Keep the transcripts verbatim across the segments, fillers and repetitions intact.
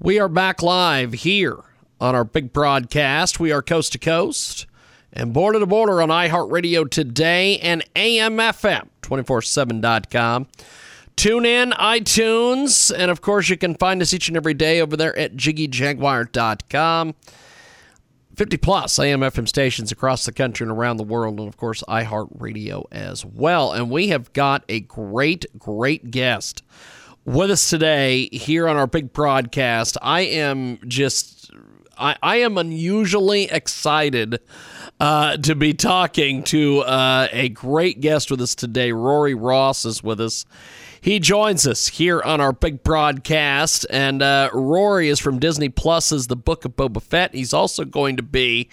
We are back live here on our big broadcast. We are coast to coast and border to border on iHeartRadio today and A M F M, two four seven dot com. Tune in, iTunes, and of course you can find us each and every day over there at Jiggy Jaguar dot com. fifty plus A M F M stations across the country and around the world, and of course iHeartRadio as well. And we have got a great, great guest with us today here on our big broadcast. I am just, I, I am unusually excited uh, to be talking to uh, a great guest with us today. Rory Ross is with us. He joins us here on our big broadcast, and uh, Rory is from Disney Plus's The Book of Boba Fett. He's also going to be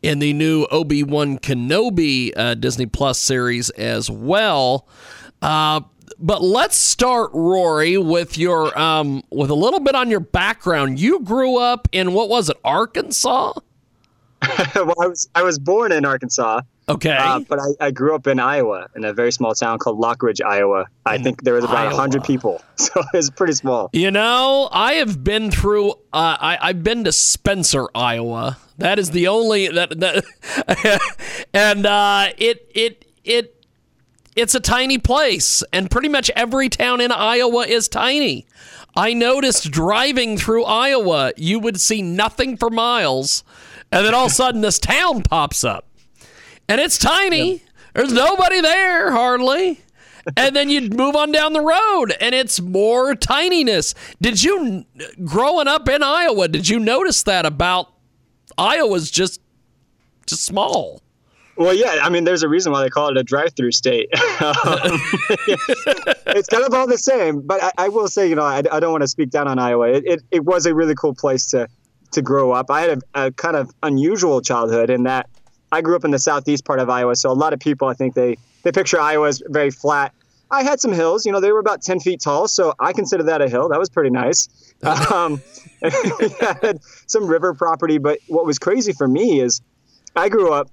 in the new Obi-Wan Kenobi uh, Disney Plus series as well. Uh, but let's start, Rory, with your um, with a little bit on your background. You grew up in, what was it, Arkansas? Well, I was I was born in Arkansas. Okay. Uh, but I, I grew up in Iowa, in a very small town called Lockridge, Iowa. I think there was about a hundred people, so it was pretty small. You know, I have been through. Uh, I I've been to Spencer, Iowa. That is the only that that, and uh, it it it it's a tiny place, and pretty much every town in Iowa is tiny. I noticed driving through Iowa, you would see nothing for miles, and then all of a sudden, this town pops up. And it's tiny. Yep. There's nobody there, hardly. And then you move on down the road, and it's more tininess. Did you, growing up in Iowa, did you notice that about Iowa's just just small? Well, yeah. I mean, there's a reason why they call it a drive-through state. um, yeah. It's kind of all the same. But I, I will say, you know, I, I don't want to speak down on Iowa. It, it, it was a really cool place to, to grow up. I had a, a kind of unusual childhood in that I grew up in the southeast part of Iowa, so a lot of people, I think, they, they picture Iowa as very flat. I had some hills. You know, they were about ten feet tall, so I consider that a hill. That was pretty nice. Um, we had some river property, but what was crazy for me is I grew up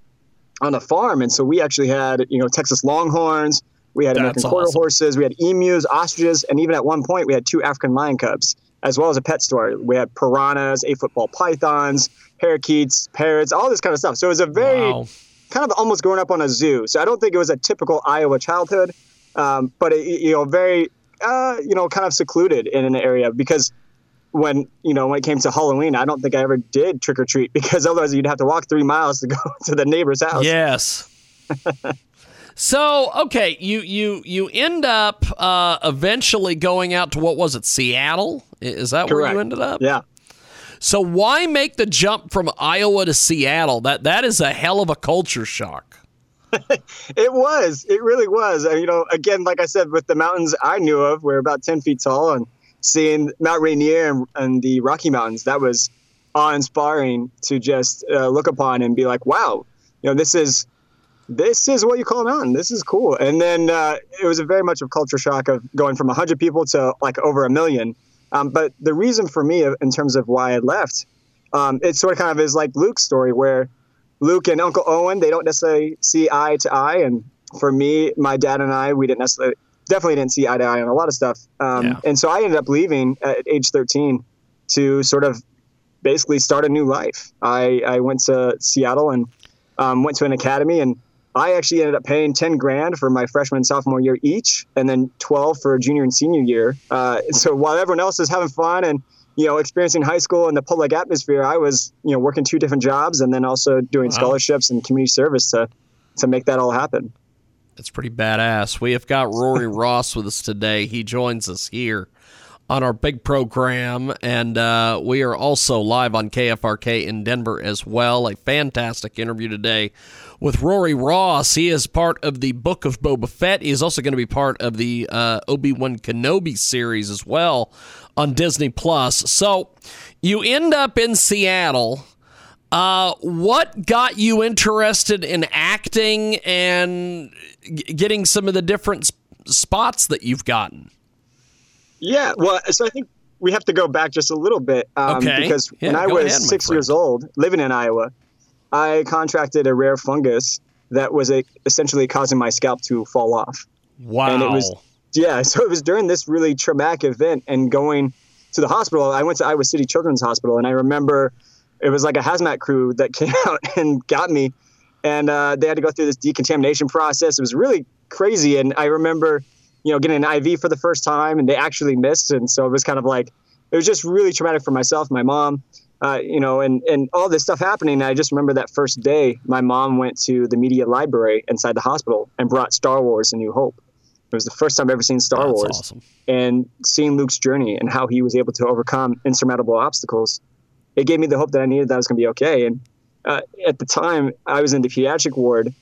on a farm, and so we actually had, you know, Texas Longhorns. We had American quarter horses. We had emus, ostriches, and even at one point we had two African lion cubs, as well as a pet store. We had piranhas, eight-foot-ball pythons, parakeets, parrots, all this kind of stuff. So it was a very wow. kind of almost growing up on a zoo. So I don't think it was a typical Iowa childhood, um, but, it, you know, very, uh, you know, kind of secluded in an area because when, you know, when it came to Halloween, I don't think I ever did trick or treat because otherwise you'd have to walk three miles to go to the neighbor's house. Yes. So, okay, you you you end up uh, eventually going out to, what was it, Seattle? Is that Correct. Where you ended up? Yeah. So why make the jump from Iowa to Seattle? That that is a hell of a culture shock. It was. It really was. You know, again, like I said, with the mountains I knew of, we're about ten feet tall, and seeing Mount Rainier and, and the Rocky Mountains, that was awe-inspiring to just uh, look upon and be like, wow, you know, this is... This is what you call a mountain. This is cool. And then uh, it was a very much of culture shock of going from one hundred people to like over a million. Um, but the reason for me in terms of why I left, um, it sort of kind of is like Luke's story where Luke and Uncle Owen, they don't necessarily see eye to eye. And for me, my dad and I, we didn't necessarily, definitely didn't see eye to eye on a lot of stuff. Um, yeah. And so I ended up leaving at age thirteen to sort of basically start a new life. I, I went to Seattle and um, went to an academy, and I actually ended up paying ten grand for my freshman and sophomore year each, and then twelve for junior and senior year. Uh, so while everyone else is having fun and, you know, experiencing high school and the public atmosphere, I was, you know, working two different jobs and then also doing wow. scholarships and community service to, to make that all happen. That's pretty badass. We have got Rory Ross with us today. He joins us here on our big program, and uh, we are also live on K F R K in Denver as well. A fantastic interview today with Rory Ross. He is part of the Book of Boba Fett. He is also going to be part of the uh, Obi-Wan Kenobi series as well on Disney Plus. So you end up in Seattle. Uh, what got you interested in acting and g- getting some of the different sp- spots that you've gotten? Yeah, well, so I think we have to go back just a little bit um, okay. because yeah, when I was ahead, six years old, living in Iowa, I contracted a rare fungus that was a, essentially causing my scalp to fall off. Wow. And it was, yeah, so it was during this really traumatic event and going to the hospital. I went to Iowa City Children's Hospital, and I remember it was like a hazmat crew that came out and got me, and uh, they had to go through this decontamination process. It was really crazy, and I remember, you know, getting an I V for the first time, and they actually missed, and so it was kind of like, it was just really traumatic for myself, my mom, uh, you know, and, and all this stuff happening. And I just remember that first day, my mom went to the media library inside the hospital and brought Star Wars: A New Hope. It was the first time I've ever seen Star That's Wars. Awesome. And seeing Luke's journey and how he was able to overcome insurmountable obstacles, it gave me the hope that I needed that I was going to be okay. And uh, at the time, I was in the pediatric ward.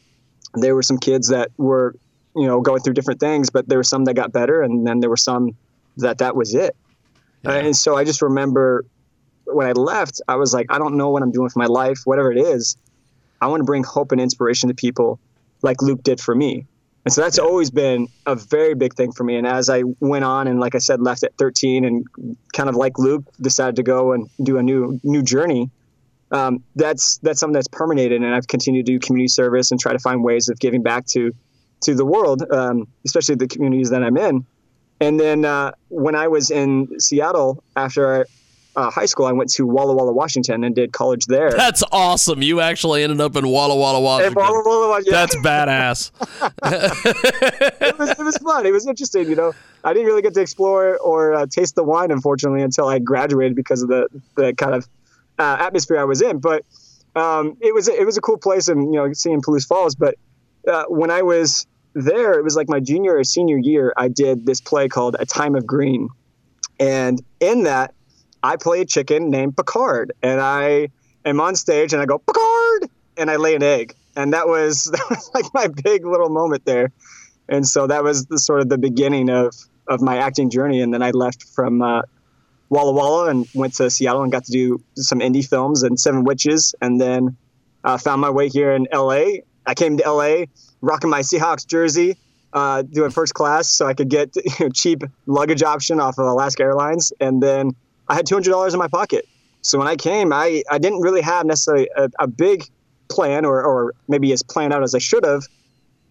There were some kids that were, you know, going through different things, but there were some that got better, and then there were some that that was it. Yeah. Uh, and so I just remember when I left, I was like, I don't know what I'm doing for my life, whatever it is. I want to bring hope and inspiration to people like Luke did for me. And so that's yeah. always been a very big thing for me. And as I went on and, like I said, left at thirteen and kind of like Luke decided to go and do a new new journey, um, that's that's something that's permeated. And I've continued to do community service and try to find ways of giving back to to the world, um, especially the communities that I'm in. And then uh, when I was in Seattle after uh, high school, I went to Walla Walla, Washington and did college there. That's awesome. You actually ended up in Walla Walla, Washington. Walla Walla, yeah. That's badass. it, was, it was fun. It was interesting. You know, I didn't really get to explore or uh, taste the wine, unfortunately, until I graduated because of the, the kind of uh, atmosphere I was in. But um, it was it was a cool place, and, you know, seeing Palouse Falls. But uh, when I was there, it was like my junior or senior year, I did this play called A Time of Green. And in that, I play a chicken named Picard. And I am on stage and I go, Picard! And I lay an egg. And that was, that was like my big little moment there. And so that was the, sort of the beginning of, of my acting journey. And then I left from uh, Walla Walla and went to Seattle and got to do some indie films and Seven Witches. And then uh, found my way here in L A. I came to L A rocking my Seahawks jersey, uh, doing first class so I could get, you know, cheap luggage option off of Alaska Airlines. And then I had two hundred dollars in my pocket. So when I came, I, I didn't really have necessarily a, a big plan or, or maybe as planned out as I should have.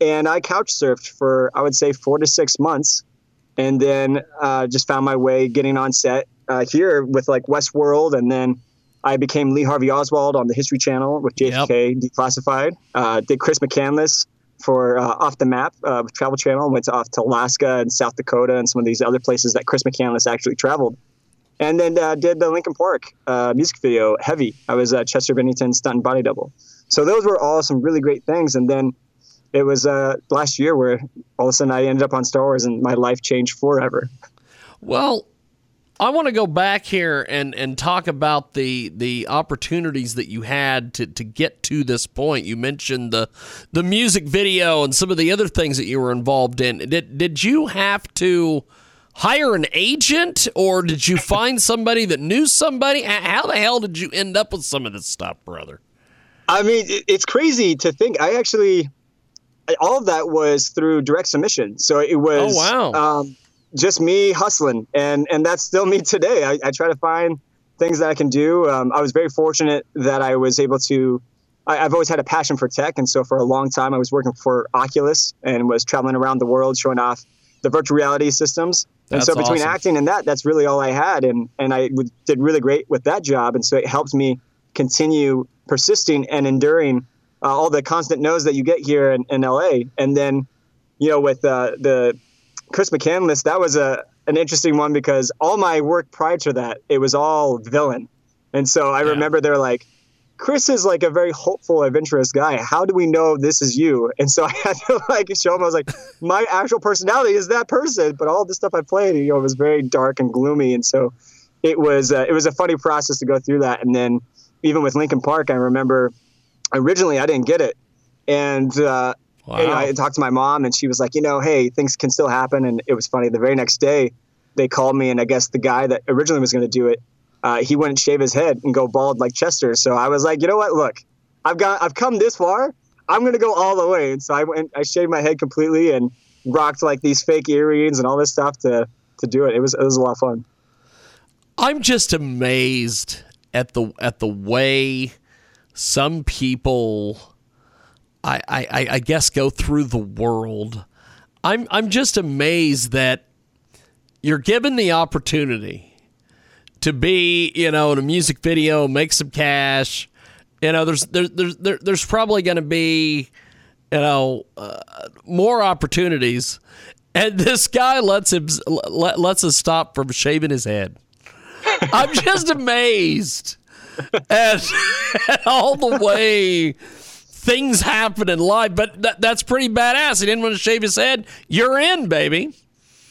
And I couch surfed for, I would say, four to six months. And then uh, just found my way getting on set uh, here with like Westworld. And then I became Lee Harvey Oswald on the History Channel with J F K yep. Declassified. Uh, did Chris McCandless for uh, Off the Map uh, with Travel Channel. Went to, off to Alaska and South Dakota and some of these other places that Chris McCandless actually traveled. And then uh, did the Linkin Park uh, music video, Heavy. I was uh, Chester Bennington's stunt and body double. So those were all some really great things. And then it was uh, last year where all of a sudden I ended up on Star Wars and my life changed forever. Well, I want to go back here and, and talk about the the opportunities that you had to, to get to this point. You mentioned the the music video and some of the other things that you were involved in. Did did you have to hire an agent, or did you find somebody that knew somebody? How the hell did you end up with some of this stuff, brother? I mean, it's crazy to think. I actually, all of that was through direct submission. So it was. Oh, wow. Um, just me hustling. And, and that's still me today. I, I try to find things that I can do. Um, I was very fortunate that I was able to, I, I've always had a passion for tech. And so for a long time I was working for Oculus and was traveling around the world, showing off the virtual reality systems. That's and so between awesome. acting and that, that's really all I had. And, and I w- did really great with that job. And so it helped me continue persisting and enduring uh, all the constant no's that you get here in, in L A. And then, you know, with uh, the, Chris McCandless, that was a an interesting one because all my work prior to that, it was all villain. And so I yeah. remember they're like, Chris is like a very hopeful, adventurous guy. How do we know this is you? And so I had to like show him, I was like, my actual personality is that person, but all the stuff I played, you know, it was very dark and gloomy. And so it was, uh, it was a funny process to go through that. And then even with Linkin Park, I remember originally I didn't get it. And, uh, wow. and you know, I talked to my mom and she was like, you know, hey, things can still happen. And it was funny. The very next day they called me, and I guess the guy that originally was going to do it, Uh, he wouldn't shave his head and go bald like Chester. So I was like, you know what? Look, I've got, I've come this far. I'm going to go all the way. And so I went, I shaved my head completely and rocked like these fake earrings and all this stuff to, to do it. It was, it was a lot of fun. I'm just amazed at the, at the way some people, I, I, I guess, go through the world. I'm, I'm just amazed that you're given the opportunity to be, you know, in a music video, make some cash. You know, there's there's there's there's probably going to be, you know, uh, more opportunities, and this guy lets him lets us stop from shaving his head. I'm just amazed at, at all the way things happen in life, but th- that's pretty badass. He didn't want to shave his head. You're in, baby.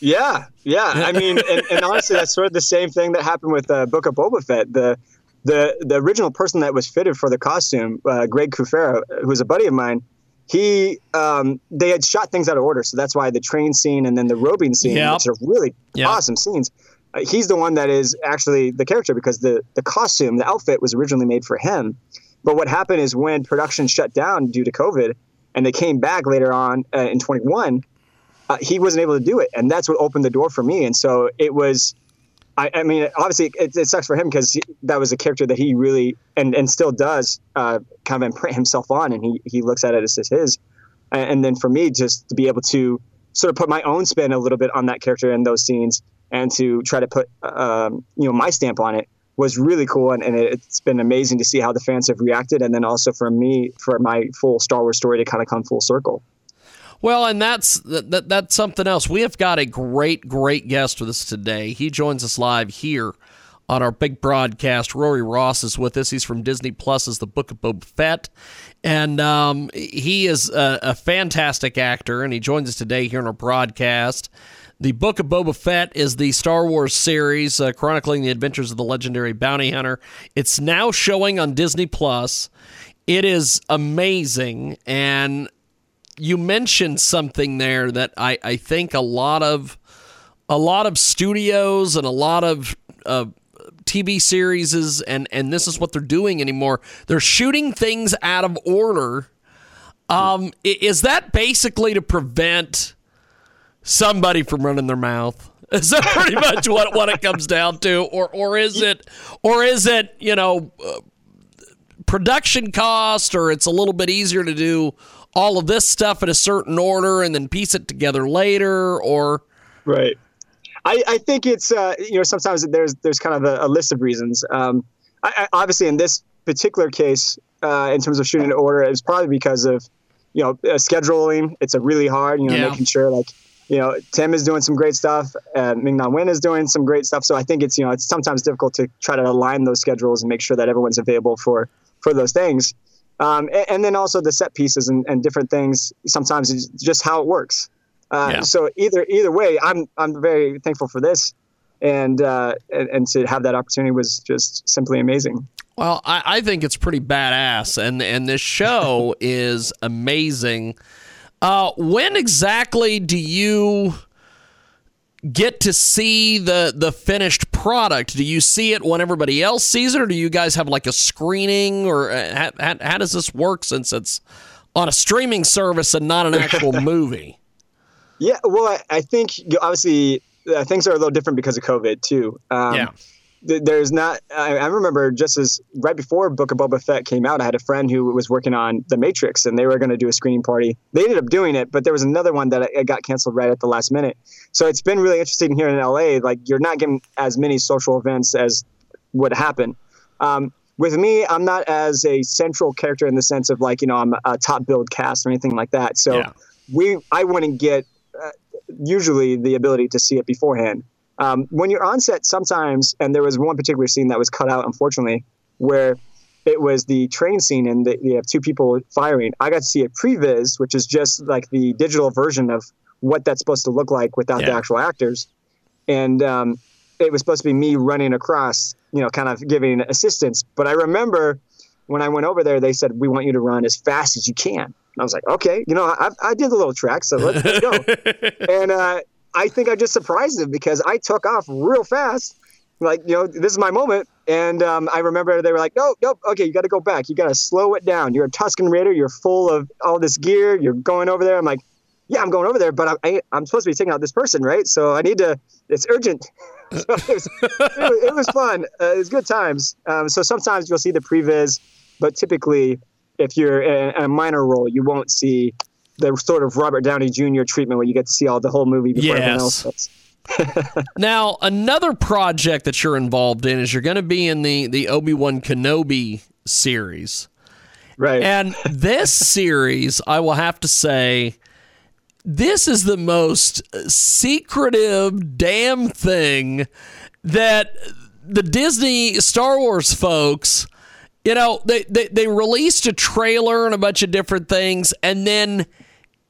Yeah, yeah. I mean, and, and honestly, that's sort of the same thing that happened with uh, Book of Boba Fett. The, the, the original person that was fitted for the costume, uh, Greg Cufaro, who's a buddy of mine, he, um, they had shot things out of order. So that's why the train scene and then the robing scene, yep. which are really yep. awesome scenes. Uh, he's the one that is actually the character because the, the costume, the outfit was originally made for him. But what happened is when production shut down due to COVID and they came back later on uh, in twenty-one, Uh, he wasn't able to do it, and that's what opened the door for me. And so it was, I, I mean, obviously it, it sucks for him because that was a character that he really, and, and still does, uh, kind of imprint himself on, and he, he looks at it as his. And, and then for me, just to be able to sort of put my own spin a little bit on that character in those scenes and to try to put, um, you know, my stamp on it was really cool. And, and it, it's been amazing to see how the fans have reacted. And then also for me, for my full Star Wars story to kind of come full circle. Well, and that's that, that's something else. We have got a great, great guest with us today. He joins us live here on our big broadcast. Rory Ross is with us. He's from Disney Plus's The Book of Boba Fett. And um, he is a, a fantastic actor, and he joins us today here on our broadcast. The Book of Boba Fett is the Star Wars series uh, chronicling the adventures of the legendary bounty hunter. It's now showing on Disney Plus. It is amazing, and you mentioned something there that I, I think a lot of a lot of studios and a lot of uh, T V series and, and this is what they're doing anymore. They're shooting things out of order. Um, is that basically to prevent somebody from running their mouth? Is that pretty much what, what it comes down to, or or is it or is it you know uh, production cost, or it's a little bit easier to do all of this stuff in a certain order and then piece it together later? Or right. I, I think it's, uh, you know, sometimes there's, there's kind of a, a list of reasons. Um, I, I, obviously in this particular case, uh, in terms of shooting in order, it was probably because of, you know, uh, scheduling. It's a really hard, you know, yeah. making sure like, you know, Tim is doing some great stuff and Ming-Na Wen is doing some great stuff. So I think it's, you know, it's sometimes difficult to try to align those schedules and make sure that everyone's available for, for those things. Um, and, and then also the set pieces and, and different things. Sometimes it's just how it works. Uh, yeah. So either either way, I'm I'm very thankful for this, and uh, and, and to have that opportunity was just simply amazing. Well, I, I think it's pretty badass, and and this show is amazing. Uh, when exactly do you get to see the the finished product? Do you see it when everybody else sees it, or do you guys have like a screening, or how, how, how does this work since it's on a streaming service and not an actual movie? Yeah, well, I, I think obviously uh, things are a little different because of COVID too. Um, yeah. th- there's not, I, I remember just as right before Book of Boba Fett came out, I had a friend who was working on The Matrix, and they were going to do a screening party. They ended up doing it, but there was another one that I, I got canceled right at the last minute. So it's been really interesting here in L A. Like, you're not getting as many social events as would happen. Um, with me, I'm not as a central character in the sense of like, you know, I'm a top build cast or anything like that. So yeah. we, I wouldn't get uh, usually the ability to see it beforehand. Um, when you're on set sometimes, and there was one particular scene that was cut out, unfortunately, where it was the train scene, and they, they have two people firing. I got to see a previs, which is just like the digital version of what that's supposed to look like without yeah. the actual actors. And um, it was supposed to be me running across, you know, kind of giving assistance. But I remember when I went over there, they said, "We want you to run as fast as you can." And I was like, "Okay, you know, I, I did the little track, so let's, let's go." And uh, I think I just surprised them because I took off real fast. Like, you know, this is my moment. And um, I remember they were like, "Nope, nope, okay, you got to go back. You got to slow it down. You're a Tusken Raider. You're full of all this gear. You're going over there." I'm like, "Yeah, I'm going over there, but I'm, I, I'm supposed to be taking out this person, right? So I need to. It's urgent." So it, was, it, was, it was fun. Uh, it was good times. Um, so sometimes you'll see the previs, but typically, if you're in a minor role, you won't see the sort of Robert Downey Junior treatment where you get to see all the whole movie before yes. everyone else does. Now, another project that you're involved in is you're going to be in the, the Obi-Wan Kenobi series. Right. And this series, I will have to say, this is the most secretive damn thing that the Disney Star Wars folks, you know, they, they, they released a trailer and a bunch of different things, and then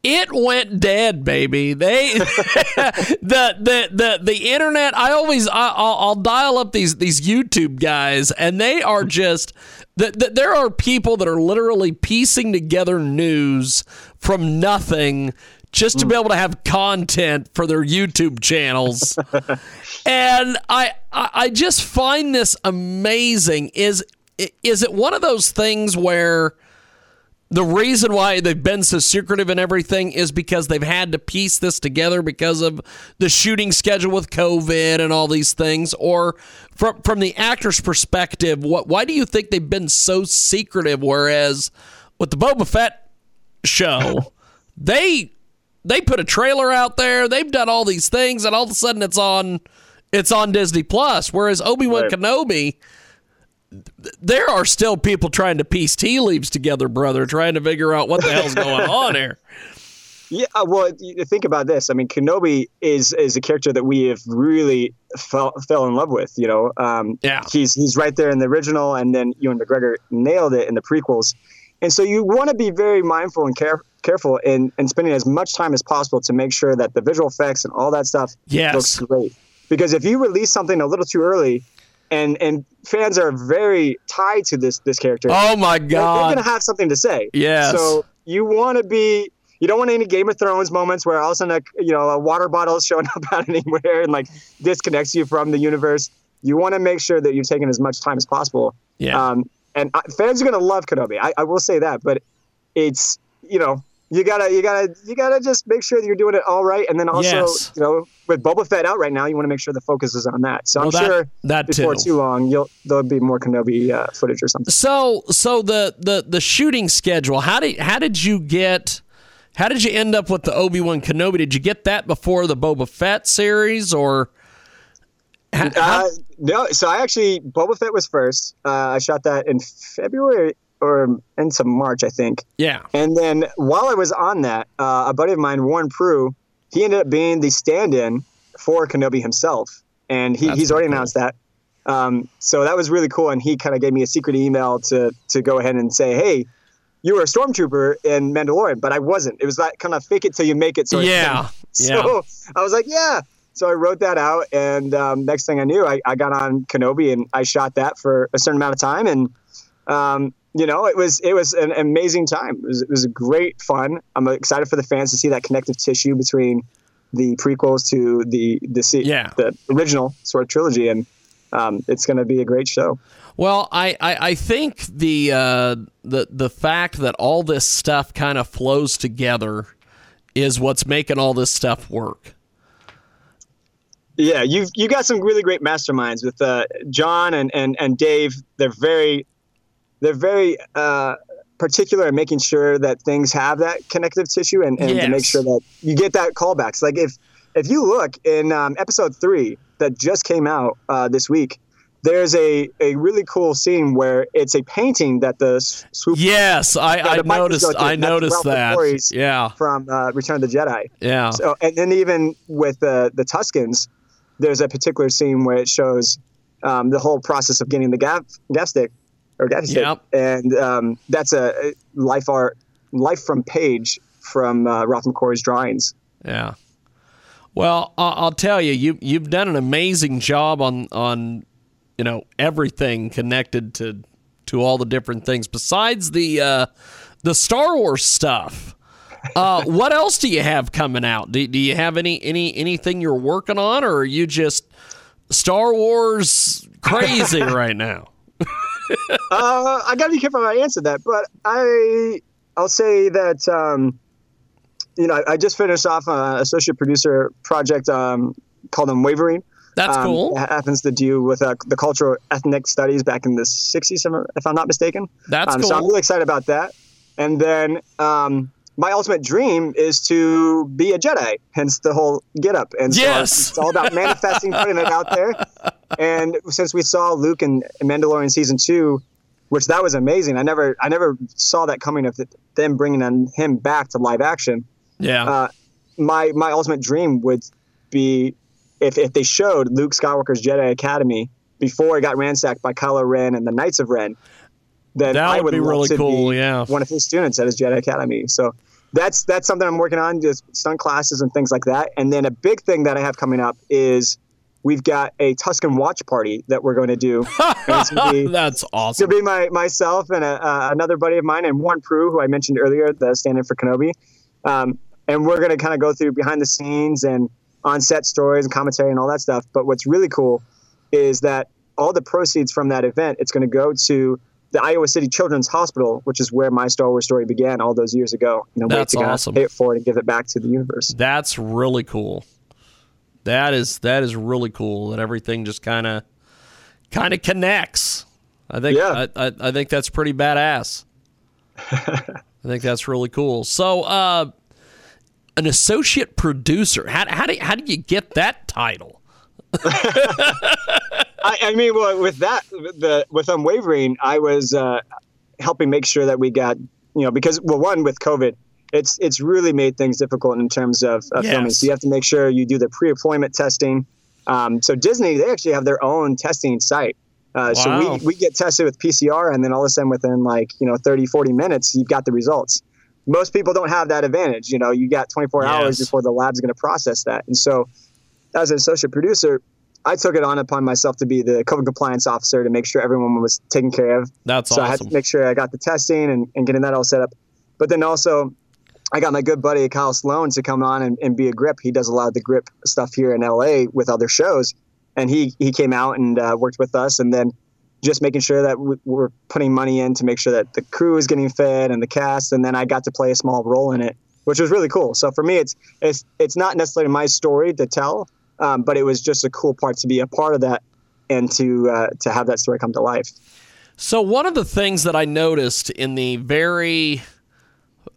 it went dead, baby. They the, the the the internet. I always I, I'll, I'll dial up these these YouTube guys, and they are just that the, there are people that are literally piecing together news from nothing just to be able to have content for their YouTube channels. And I, I I just find this amazing. Is is it one of those things where the reason why they've been so secretive and everything is because they've had to piece this together because of the shooting schedule with COVID and all these things? Or from from the actor's perspective, what why do you think they've been so secretive? Whereas with the Boba Fett show, they they put a trailer out there, they've done all these things, and all of a sudden it's on it's on Disney Plus. Whereas Obi-Wan right. Kenobi, there are still people trying to piece tea leaves together, brother, trying to figure out what the hell's going on here. Yeah, well, think about this. I mean, Kenobi is is a character that we have really fell, fell in love with, you know. Um, yeah. He's, he's right there in the original, and then Ewan McGregor nailed it in the prequels. And so you want to be very mindful and care, careful in, in spending as much time as possible to make sure that the visual effects and all that stuff yes. looks great. Because if you release something a little too early, And and fans are very tied to this this character. Oh my God, they're, they're gonna have something to say. Yeah. So you want to be, you don't want any Game of Thrones moments where all of a sudden, a, you know, a water bottle is showing up out anywhere and like disconnects you from the universe. You want to make sure that you're taking as much time as possible. Yeah. Um, and I, fans are gonna love Kenobi. I, I will say that, but it's you know you gotta you gotta you gotta just make sure that you're doing it all right. And then also yes. you know. With Boba Fett out right now, you want to make sure the focus is on that. So well, I'm that, sure that before too, too long, you'll, there'll be more Kenobi uh, footage or something. So, so the, the, the shooting schedule. How did how did you get? How did you end up with the Obi-Wan Kenobi? Did you get that before the Boba Fett series, or? How, how? Uh, no, so I actually Boba Fett was first. Uh, I shot that in February or into March, I think. Yeah. And then while I was on that, uh, a buddy of mine, Warren Prue, he ended up being the stand-in for Kenobi himself, and he, he's already cool. announced that. Um, so that was really cool, and he kind of gave me a secret email to to go ahead and say, "Hey, you were a stormtrooper in Mandalorian," but I wasn't. It was that kind of fake it till you make it sort yeah. of thing. Yeah. So I was like, yeah. So I wrote that out, and um, next thing I knew, I, I got on Kenobi, and I shot that for a certain amount of time, and um, you know, it was it was an amazing time. It was, it was great fun. I'm excited for the fans to see that connective tissue between the prequels to the the, se- yeah. the original sort of trilogy, and um, it's going to be a great show. Well, I, I, I think the uh, the the fact that all this stuff kind of flows together is what's making all this stuff work. Yeah, you've you got some really great masterminds with uh, John and, and and Dave. They're very They're very uh, particular in making sure that things have that connective tissue, and, and yes. to make sure that you get that callbacks. Like if if you look in um, episode three that just came out uh, this week, there's a, a really cool scene where it's a painting that the swoop. Yes, I, I noticed. I noticed that. Yeah, from uh, Return of the Jedi. Yeah. So and then even with the the Tuskens, there's a particular scene where it shows um, the whole process of getting the gaff, gaff stick. or devastated. Yep. And um, that's a life art, life from page from uh, Roth McCory's drawings. Yeah. Well, I'll tell you, you you've done an amazing job on on you know everything connected to to all the different things besides the uh, the Star Wars stuff. Uh, what else do you have coming out? Do, do you have any any anything you're working on, or are you just Star Wars crazy right now? uh, I got to be careful how I answer that, but I I'll say that. Um, You know, I just finished off an associate producer project um, called Unwavering. That's um, cool. It happens to do with uh, the cultural ethnic studies back in the sixties, if I'm not mistaken. That's um, cool. So I'm really excited about that. And then um, my ultimate dream is to be a Jedi, hence the whole get up. And so yes. It's all about manifesting, putting it out there. And since we saw Luke in Mandalorian Season two, which that was amazing. I never I never saw that coming of the, them bringing him back to live action. Yeah. Uh, my my ultimate dream would be if, if they showed Luke Skywalker's Jedi Academy before it got ransacked by Kylo Ren and the Knights of Ren, then that would I would be love really to cool, be yeah. one of his students at his Jedi Academy. So that's that's something I'm working on, just stunt classes and things like that. And then a big thing that I have coming up is we've got a Tusken watch party that we're going to do. Be, that's awesome. It'll be my, myself and a, uh, another buddy of mine and Warren Prue, who I mentioned earlier, the stand-in for Kenobi. Um, And we're going to kind of go through behind the scenes and on-set stories and commentary and all that stuff. But what's really cool is that all the proceeds from that event, it's going to go to the Iowa City Children's Hospital, which is where my Star Wars story began all those years ago. You know, that's wait to awesome. Pay it forward and give it back to the universe. That's really cool. That is that is really cool that everything just kind of kind of connects. I think yeah. I, I, I think that's pretty badass. I think that's really cool. So. Uh, An associate producer. How how do how do you get that title? I, I mean, well, with that, the with Unwavering, I was uh, helping make sure that we got you know because well, one with COVID, it's it's really made things difficult in terms of, of yes. filming. So you have to make sure you do the pre-employment testing. Um, so Disney, they actually have their own testing site. Uh, wow. So we we get tested with P C R, and then all of a sudden, within like you know thirty, forty minutes, you've got the results. Most people don't have that advantage. You know, you got twenty-four yes. hours before the lab's going to process that. And so as an associate producer, I took it on upon myself to be the COVID compliance officer to make sure everyone was taken care of. That's so awesome. So I had to make sure I got the testing and, and getting that all set up. But then also I got my good buddy, Kyle Sloan, to come on and, and be a grip. He does a lot of the grip stuff here in L A with other shows. And he, he came out and uh, worked with us. And then just making sure that we're putting money in to make sure that the crew is getting fed and the cast. And then I got to play a small role in it, which was really cool. So for me, it's, it's, it's not necessarily my story to tell, um, but it was just a cool part to be a part of that and to, uh, to have that story come to life. So one of the things that I noticed in the very,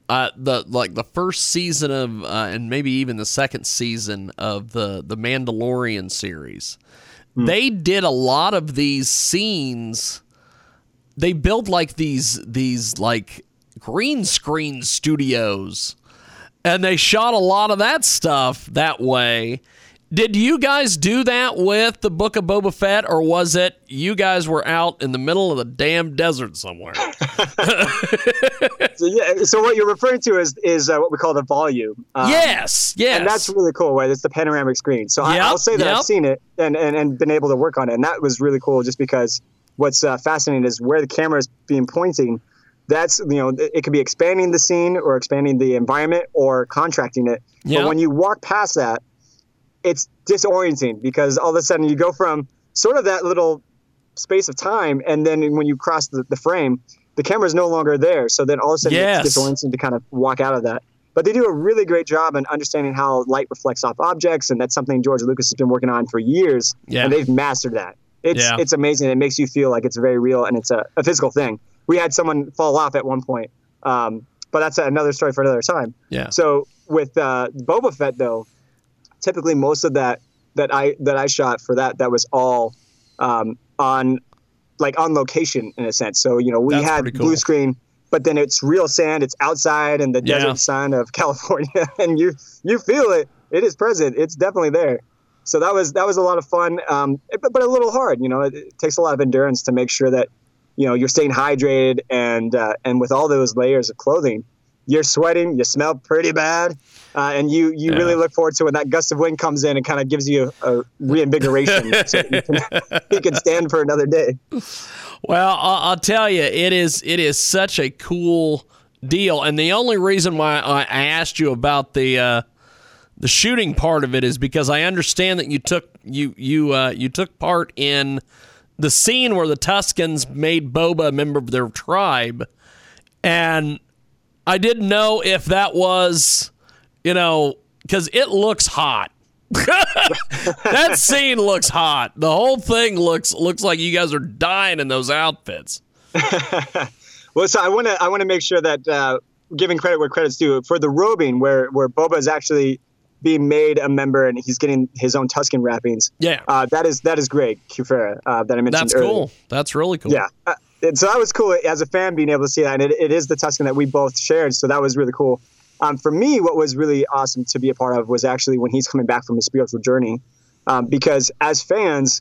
uh, the, like the first season of, uh, and maybe even the second season of the, the Mandalorian series, they did a lot of these scenes. They built like these these like green screen studios, and they shot a lot of that stuff that way. Did you guys do that with the Book of Boba Fett, or was it you guys were out in the middle of the damn desert somewhere? so, yeah, so what you're referring to is is uh, what we call the volume. Um, yes, yes. And that's really cool, right? It's the panoramic screen. So yep, I, I'll say that yep. I've seen it and, and, and been able to work on it, and that was really cool just because what's uh, fascinating is where the camera is being pointing. That's, you know, it could be expanding the scene or expanding the environment or contracting it. Yep. But when you walk past that, it's disorienting because all of a sudden you go from sort of that little space of time, and then when you cross the, the frame, the camera's no longer there. So then all of a sudden yes. it's disorienting to kind of walk out of that. But they do a really great job in understanding how light reflects off objects, and that's something George Lucas has been working on for years, yeah. and they've mastered that. It's yeah. it's amazing. It makes you feel like it's very real, and it's a, a physical thing. We had someone fall off at one point, um, but that's another story for another time. Yeah. So with uh, Boba Fett, though, typically, most of that that I that I shot for that that was all um, on like on location in a sense. So you know we That's had cool. blue screen, but then it's real sand. It's outside in the yeah. desert sun of California, and you you feel it. It is present. It's definitely there. So that was that was a lot of fun, um, but, but a little hard. You know, it, it takes a lot of endurance to make sure that you know, you're staying hydrated, and uh, and with all those layers of clothing, you're sweating, you smell pretty bad, uh, and you, you yeah. really look forward to when that gust of wind comes in and kind of gives you a, a reinvigoration so you can, you can stand for another day. Well, I'll, I'll tell you, it is it is such a cool deal, and the only reason why I asked you about the uh, the shooting part of it is because I understand that you took you you uh, you took part in the scene where the Tuscans made Boba a member of their tribe, and I didn't know if that was, you know, because it looks hot. That scene looks hot. The whole thing looks looks like you guys are dying in those outfits. Well, so I want to I want to make sure that uh, giving credit where credit's due for the robing, where where Boba is actually being made a member and he's getting his own Tusken wrappings. Yeah, uh, that is that is great, Kufera, uh, that I mentioned. That's earlier. Cool. That's really cool. Yeah. Uh, And so that was cool as a fan being able to see that. And it, it is the Tusken that we both shared. So that was really cool. Um, for me, what was really awesome to be a part of was actually when he's coming back from his spiritual journey. Um, because as fans,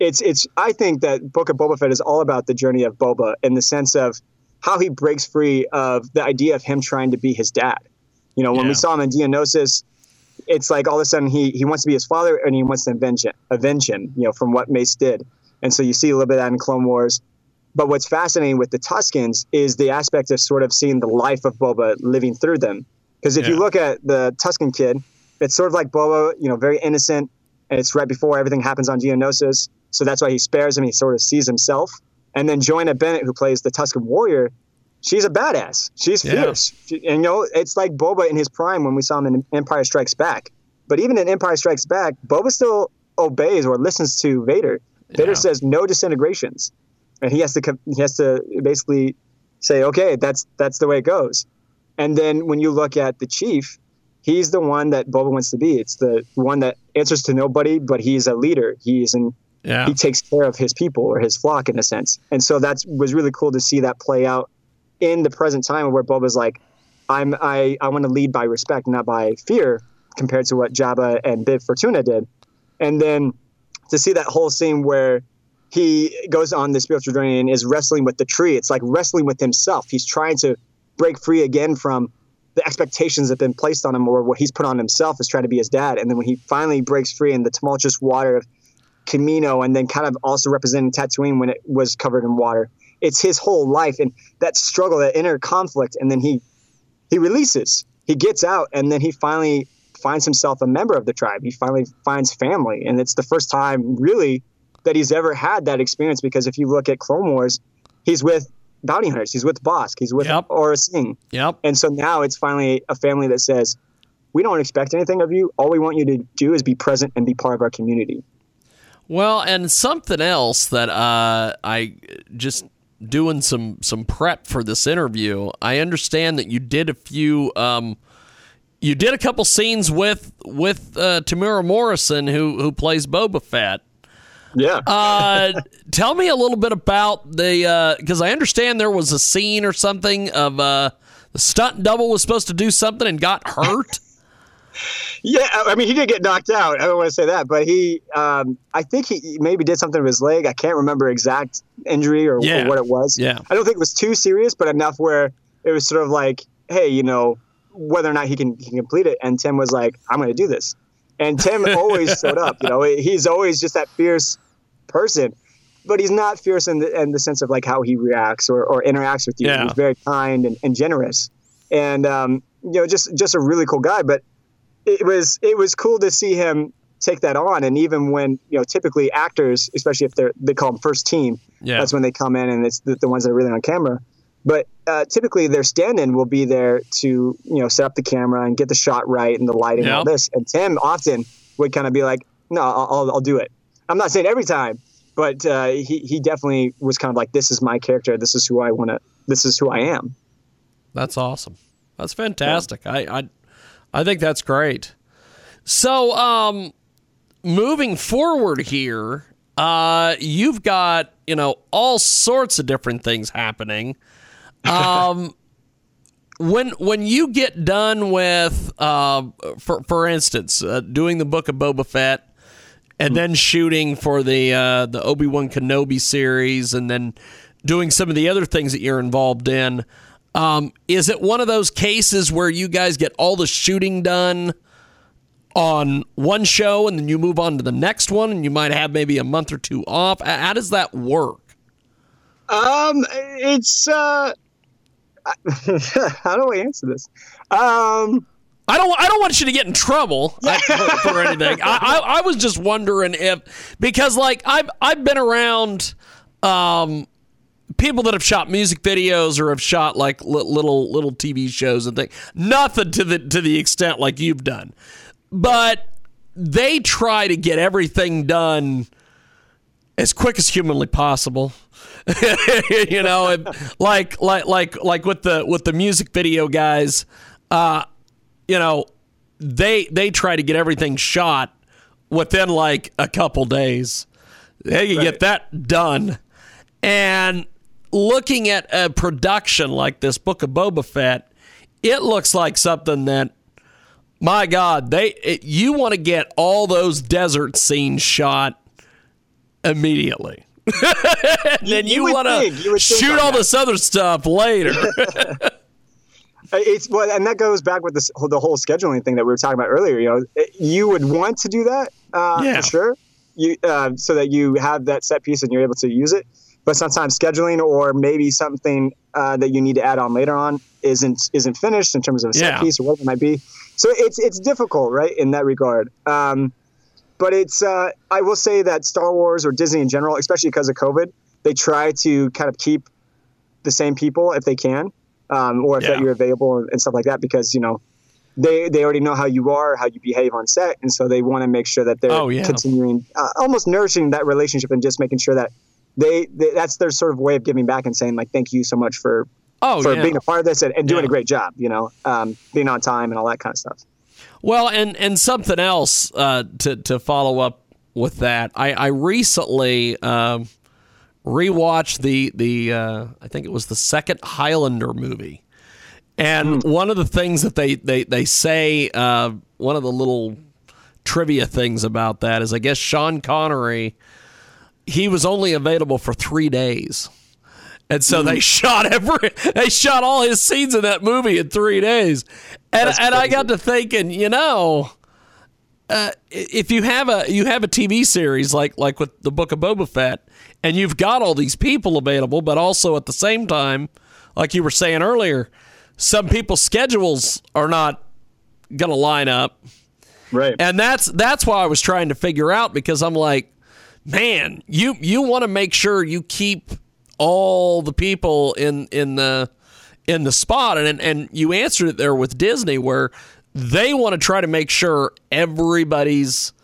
it's it's I think that Book of Boba Fett is all about the journey of Boba in the sense of how he breaks free of the idea of him trying to be his dad. You know, when yeah. we saw him in Geonosis, it's like all of a sudden he he wants to be his father and he wants to avenge him, avenge him, you know, from what Mace did. And so you see a little bit of that in Clone Wars. But what's fascinating with the Tuskens is the aspect of sort of seeing the life of Boba living through them. Because if yeah. you look at the Tusken kid, it's sort of like Boba, you know, very innocent. And it's right before everything happens on Geonosis. So that's why he spares him. He sort of sees himself. And then Joanna Bennett, who plays the Tusken warrior, she's a badass. She's fierce. Yeah. She, and, you know, it's like Boba in his prime when we saw him in Empire Strikes Back. But even in Empire Strikes Back, Boba still obeys or listens to Vader. Vader yeah. says no disintegrations. And he has to he has to basically say, okay, that's that's the way it goes. And then when you look at the chief, he's the one that Boba wants to be. It's the one that answers to nobody, but he's a leader. He's in yeah. he takes care of his people or his flock in a sense. And so that was really cool to see that play out in the present time where Boba's like, I'm I, I want to lead by respect, not by fear, compared to what Jabba and Bib Fortuna did. And then to see that whole scene where he goes on the spiritual journey and is wrestling with the tree. It's like wrestling with himself. He's trying to break free again from the expectations that have been placed on him or what he's put on himself as trying to be his dad. And then when he finally breaks free in the tumultuous water of Camino and then kind of also representing Tatooine when it was covered in water, it's his whole life and that struggle, that inner conflict. And then he he releases, he gets out, and then he finally finds himself a member of the tribe. He finally finds family. And it's the first time really that he's ever had that experience, because if you look at Clone Wars, he's with bounty hunters, he's with Bosk, he's with yep. Aurra Sing. Yep. And so now it's finally a family that says, we don't expect anything of you. All we want you to do is be present and be part of our community. Well, and something else that uh, I just doing some, some prep for this interview, I understand that you did a few, um, you did a couple scenes with, with uh, Temuera Morrison, who, who plays Boba Fett. Yeah. uh, tell me a little bit about the, because uh, I understand there was a scene or something of uh, the stunt double was supposed to do something and got hurt. yeah, I mean, he did get knocked out. I don't want to say that, but he, um, I think he maybe did something with his leg. I can't remember exact injury or, yeah. or what it was. Yeah. I don't think it was too serious, but enough where it was sort of like, hey, you know, whether or not he can, he can complete it. And Tim was like, I'm going to do this. And Tim always showed up. You know, he's always just that fierce person, but he's not fierce in the, in the sense of like how he reacts or, or interacts with you. Yeah. He's very kind and, and generous, and um, you know, just just a really cool guy. But it was it was cool to see him take that on. And even when, you know, typically actors, especially if they're they call them first team, yeah. that's when they come in and it's the, the ones that are really on camera. But uh, typically their stand-in will be there to, you know, set up the camera and get the shot right and the lighting yep. and all this. And Tim often would kind of be like, no, I'll, I'll do it. I'm not saying every time, but uh, he, he definitely was kind of like, this is my character. This is who I want to, this is who I am. That's awesome. That's fantastic. Yeah. I, I, I think that's great. So um, moving forward here, uh, you've got, you know, all sorts of different things happening. um, when when you get done with, uh, for for instance, uh, doing the Book of Boba Fett, and then shooting for the uh, the Obi-Wan Kenobi series, and then doing some of the other things that you're involved in. Um, is it one of those cases where you guys get all the shooting done on one show and then you move on to the next one and you might have maybe a month or two off? How does that work? Um, it's, uh, how do I answer this? Um, I don't, I don't want you to get in trouble for, for anything. I, I, I was just wondering if, because like I've, I've been around, um, people that have shot music videos or have shot like li- little little T V shows and things, nothing to the to the extent like you've done, but they try to get everything done as quick as humanly possible. You know, like like like like with the with the music video guys, uh, you know, they they try to get everything shot within like a couple days. They can get that done. And looking at a production like this Book of Boba Fett, it looks like something that, my God, they it, you want to get all those desert scenes shot immediately. And then you, you want to shoot all that. This other stuff later. It's well, and that goes back with this, the whole scheduling thing that we were talking about earlier. You know, you would want to do that, uh, yeah. for sure, you, uh, so that you have that set piece and you're able to use it. But sometimes scheduling or maybe something uh, that you need to add on later on isn't isn't finished in terms of a set yeah. piece or what it might be. So it's it's difficult, right, in that regard. Um, but it's uh, I will say that Star Wars or Disney in general, especially because of COVID, they try to kind of keep the same people if they can, um, or if yeah. that you're available and stuff like that, because you know they they already know how you are, how you behave on set, and so they want to make sure that they're oh, yeah. continuing, uh, almost nourishing that relationship and just making sure that. They, they that's their sort of way of giving back and saying, like, thank you so much for oh, for yeah. being a part of this and, and doing yeah. a great job, you know, um, being on time and all that kind of stuff. Well, and, and something else uh, to, to follow up with that, I, I recently um, rewatched the, the uh, I think it was the second Highlander movie. And mm. one of the things that they, they, they say, uh, one of the little trivia things about that is, I guess, Sean Connery... he was only available for three days. And so they shot every, they shot all his scenes in that movie in three days. And and I got to thinking, you know, uh, if you have a, you have a T V series like, like with the Book of Boba Fett and you've got all these people available, but also at the same time, like you were saying earlier, some people's schedules are not going to line up. Right. And that's, that's why I was trying to figure out, because I'm like, man, you, you want to make sure you keep all the people in in the in the spot, and and you answered it there with Disney, where they want to try to make sure everybody's,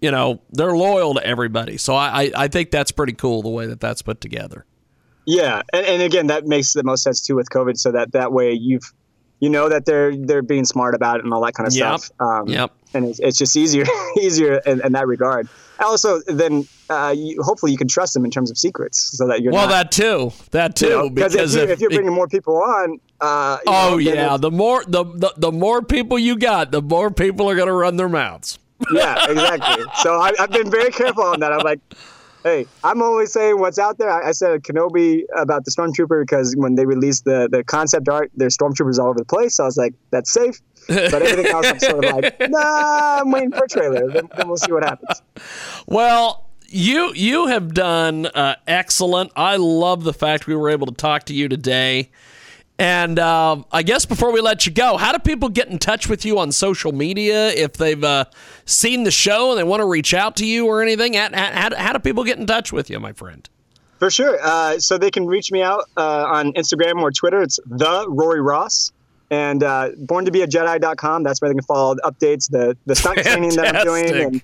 you know, they're loyal to everybody. So I, I, I think that's pretty cool the way that that's put together. Yeah, and, and again, that makes the most sense too with COVID, so that that way you've you know that they're they're being smart about it and all that kind of yep. stuff. Um, yep. And it's, it's just easier easier in, in that regard. Also, then uh, you, hopefully you can trust them in terms of secrets, so that you're well. Not, that too, that too. You know, because if, you, if, if you're bringing it, more people on, uh, oh know, yeah, the more the, the the more people you got, the more people are going to run their mouths. Yeah, exactly. So I, I've been very careful on that. I'm like, hey, I'm only saying what's out there. I, I said Kenobi about the Stormtrooper because when they released the the concept art, there's Stormtroopers all over the place. So I was like, that's safe. But everything else, I'm sort of like, nah, I'm waiting for a trailer. Then, then we'll see what happens. Well, you you have done uh, excellent. I love the fact we were able to talk to you today. And um, I guess before we let you go, how do people get in touch with you on social media if they've uh, seen the show and they want to reach out to you or anything? How, how, how do people get in touch with you, my friend? For sure. Uh, so they can reach me out uh, on Instagram or Twitter. It's The Rory Ross. And uh, born to be a jedi dot com, that's where they can follow the updates, the, the stunt training that I'm doing. And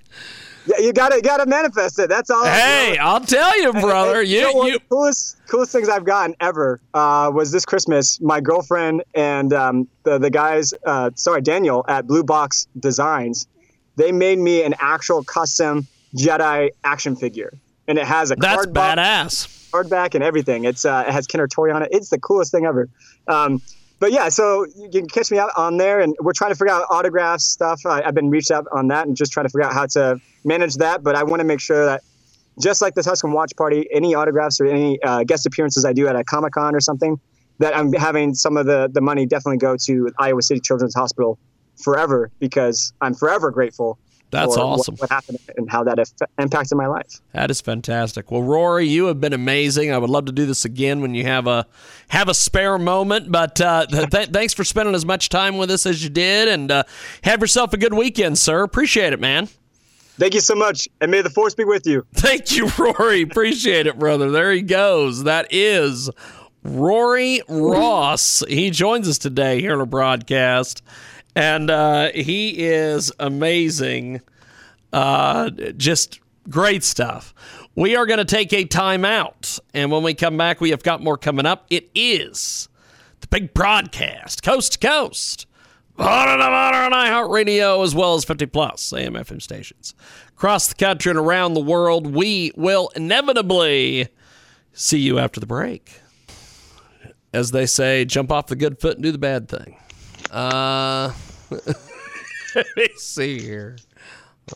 yeah, you gotta gotta manifest it. That's all. Hey, I'll tell you, brother. And, and, you, you know, one of the coolest coolest things I've gotten ever uh, was this Christmas. My girlfriend and um, the the guys, uh, sorry, Daniel at Blue Box Designs, they made me an actual custom Jedi action figure, and it has a that's card badass box, cardback, and everything. It's uh, it has Kinder Toy on it. It's the coolest thing ever. Um, But yeah, so you can catch me out on there, and we're trying to figure out autographs stuff. I, I've been reached out on that and just trying to figure out how to manage that. But I want to make sure that just like this Husqvarna watch party, any autographs or any uh, guest appearances I do at a Comic-Con or something, that I'm having some of the, the money definitely go to Iowa City Children's Hospital forever, because I'm forever grateful. That's awesome. What, what happened and how that impacted my life. That is fantastic. Well, Rory, you have been amazing. I would love to do this again when you have a have a spare moment. But uh, th- thanks for spending as much time with us as you did. And uh, have yourself a good weekend, sir. Appreciate it, man. Thank you so much. And may the force be with you. Thank you, Rory. Appreciate it, brother. There he goes. That is Rory Ross. He joins us today here on the broadcast. And uh, he is amazing. Uh, just great stuff. We are going to take a timeout. And when we come back, we have got more coming up. It is the big broadcast, coast to coast, on iHeartRadio, as well as fifty plus A M F M stations across the country and around the world. We will inevitably see you after the break. As they say, jump off the good foot and do the bad thing. Uh, let me see here.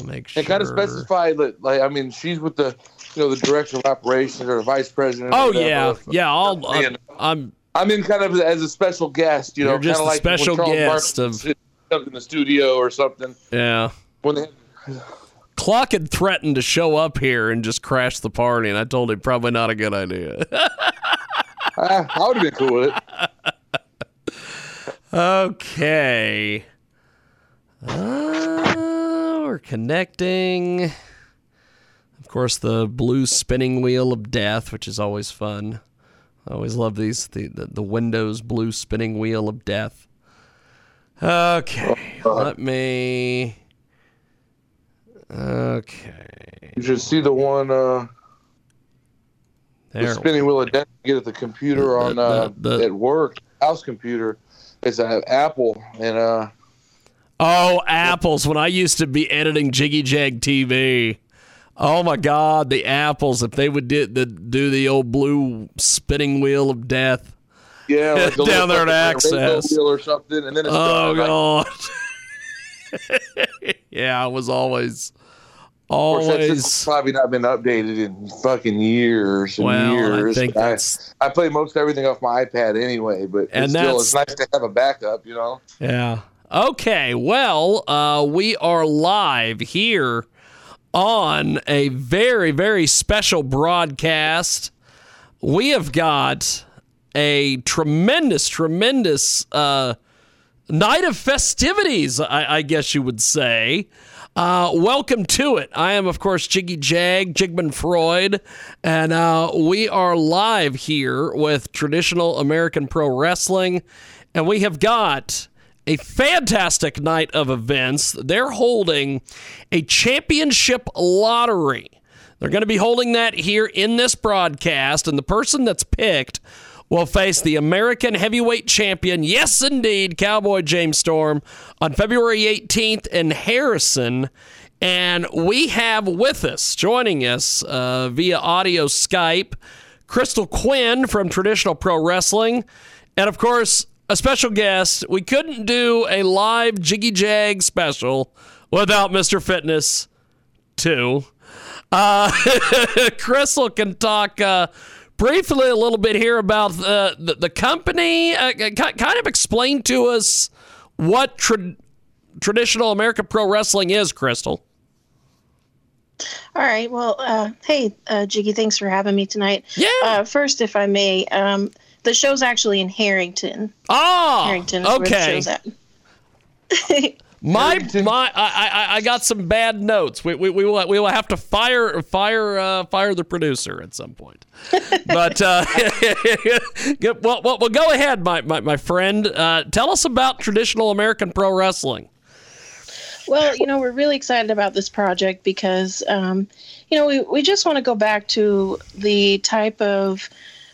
I'll make sure. It kind of specified that, like, I mean, she's with the, you know, the director of operations or the vice president. Oh, yeah. Yeah. I'll, I'm, I'm, I'm in kind of as a special guest, you know, just a like special guest of in the studio or something. Yeah. When they had, Cluck had threatened to show up here and just crash the party. And I told him probably not a good idea. I, I would have been cool with it. Okay, uh, we're connecting. Of course, the blue spinning wheel of death, which is always fun. I always love these, the, the, the Windows blue spinning wheel of death. Okay, uh, let me... Okay. You should see the one, uh... There. The spinning wheel of death you get at the computer the, on, the, uh, the, at work, house computer. It's an Apple and uh oh apples. When I used to be editing Jiggy Jag T V, oh my God, the apples! If they would do the do the old blue spinning wheel of death, yeah, like the down there at Access wheel or something, and then it's oh God, like, yeah, I was always always probably not been updated in fucking years and well, years. I, think that's... I I play most everything off my iPad anyway, but and it's still it's nice to have a backup, you know. Yeah. Okay. Well, uh, we are live here on a very very special broadcast. We have got a tremendous tremendous uh, night of festivities, I, I guess you would say. Uh, welcome to it. I am, of course, Jiggy Jag, Jigman Freud, and uh, we are live here with Traditional American Pro Wrestling, and we have got a fantastic night of events. They're holding a championship lottery. They're going to be holding that here in this broadcast, and the person that's picked will face the American heavyweight champion, yes indeed, Cowboy James Storm, on February eighteenth in Harrison. And we have with us, joining us uh, via audio Skype, Crystal Quinn from Traditional Pro Wrestling. And, of course, a special guest. We couldn't do a live Jiggy Jag special without Mister Fitness too. Uh, Crystal can talk... Uh, Briefly, a little bit here about uh, the, the company. Uh, c- kind of explain to us what tra- Traditional American Pro Wrestling is, Crystal. All right. Well, uh, hey, uh, Jiggy, thanks for having me tonight. Yeah. Uh, first, if I may, um, the show's actually in Harrington. Oh, Harrington is okay. Where the show's at. My my, I, I I got some bad notes. We we we will we will have to fire fire uh, fire the producer at some point. But uh, well, well, well, go ahead, my my, my friend. Uh, tell us about Traditional American Pro Wrestling. Well, you know, we're really excited about this project because um, you know we we just want to go back to the type of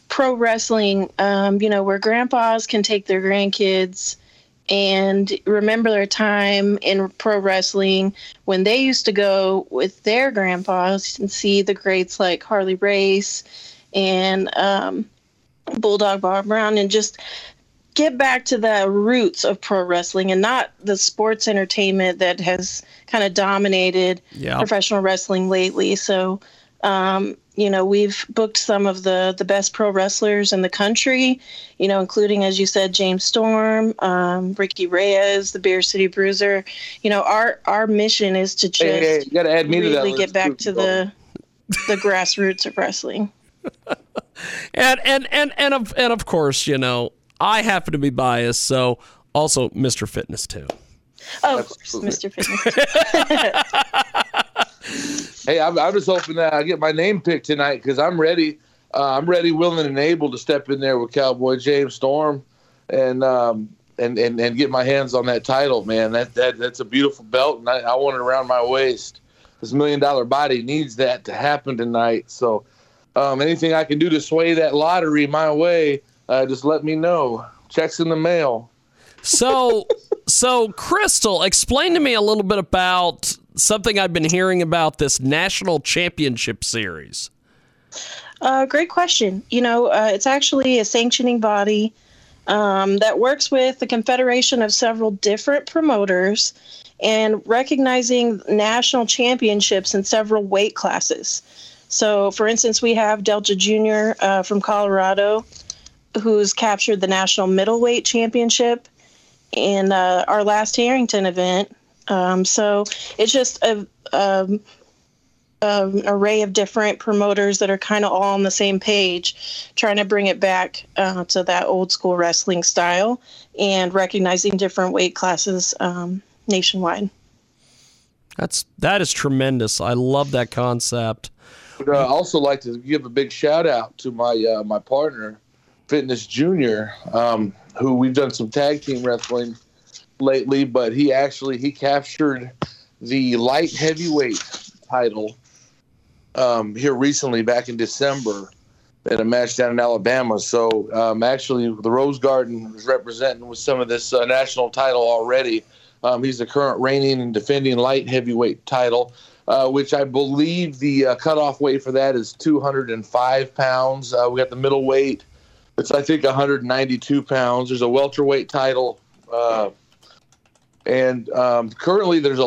pro wrestling um, you know where grandpas can take their grandkids and remember their time in pro wrestling when they used to go with their grandpas and see the greats like Harley Race and um, Bulldog Bob Brown, and just get back to the roots of pro wrestling and not the sports entertainment that has kind of dominated yep. professional wrestling lately. So Um, you know, we've booked some of the, the best pro wrestlers in the country, you know, including, as you said, James Storm, um, Ricky Reyes, the Beer City Bruiser. You know, our, our mission is to just hey, hey, you gotta add me really to that list. Get back to the the grassroots of wrestling. and, and, and, and, of, and of course, you know, I happen to be biased, so also Mister Fitness, too. Oh, of course, Mister Fitness. Hey, I'm, I'm just hoping that I get my name picked tonight because I'm ready. Uh, I'm ready, willing, and able to step in there with Cowboy James Storm and um, and, and and get my hands on that title, man. That that that's a beautiful belt, and I, I want it around my waist. This million dollar body needs that to happen tonight. So, um, anything I can do to sway that lottery my way, uh, just let me know. Check's in the mail. So, so Crystal, explain to me a little bit about something I've been hearing about this National Championship Series. Uh, great question. You know, uh, it's actually a sanctioning body um, that works with the confederation of several different promoters and recognizing national championships in several weight classes. So, for instance, we have Delta Junior uh, from Colorado, who's captured the National Middleweight Championship in uh, our last Harrington event. Um, so it's just a, a, a array of different promoters that are kind of all on the same page, trying to bring it back uh, to that old school wrestling style and recognizing different weight classes um, nationwide. That's, that is tremendous. I love that concept. But I also like to give a big shout out to my, uh, my partner, Fitness Junior, um, who we've done some tag team wrestling lately, but he actually he captured the light heavyweight title um, here recently back in December at a match down in Alabama. So um, actually the Rose Garden is representing with some of this uh, national title already. Um, he's the current reigning and defending light heavyweight title, uh, which I believe the uh, cutoff weight for that is two hundred five pounds. Uh, we got the middleweight. It's, I think, one hundred ninety-two pounds. There's a welterweight title. Uh, and um, currently there's a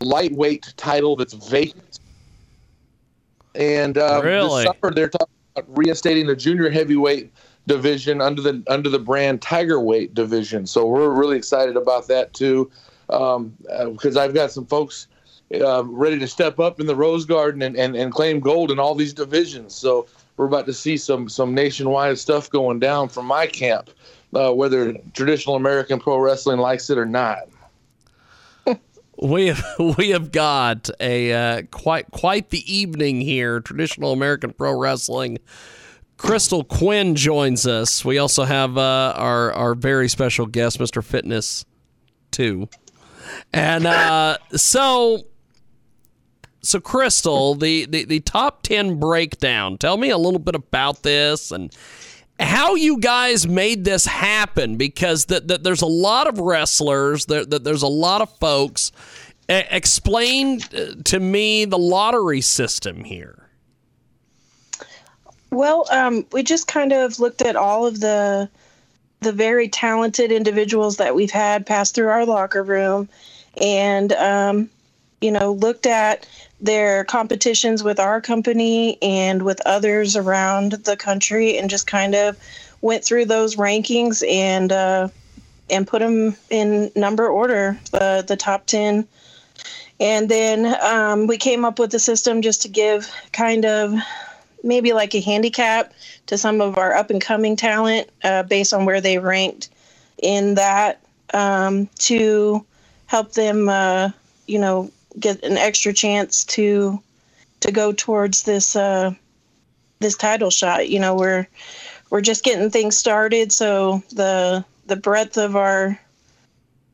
lightweight title that's vacant. And um, really? This summer they're talking about reinstating the junior heavyweight division under the under the brand Tigerweight division. So we're really excited about that, too, um, uh, because I've got some folks uh, ready to step up in the Rose Garden and, and, and claim gold in all these divisions. So we're about to see some some nationwide stuff going down from my camp, uh, whether traditional American pro wrestling likes it or not. we have we have got a uh, quite quite the evening here. Traditional American pro wrestling. Crystal Quinn joins us. We also have uh, our our very special guest, Mister Fitness, too, and uh, so. So, Crystal, the, the, the top ten breakdown, tell me a little bit about this and how you guys made this happen, because the, the, there's a lot of wrestlers, the, the, there's a lot of folks. Uh, explain to me the lottery system here. Well, um, we just kind of looked at all of the the very talented individuals that we've had pass through our locker room and, um, you know, looked at their competitions with our company and with others around the country and just kind of went through those rankings and uh, and put them in number order, uh, the top ten. And then um, we came up with a system just to give kind of maybe like a handicap to some of our up-and-coming talent uh, based on where they ranked in that um, to help them, uh, you know, get an extra chance to to go towards this uh, this title shot. You know, we're we're just getting things started, so the the breadth of our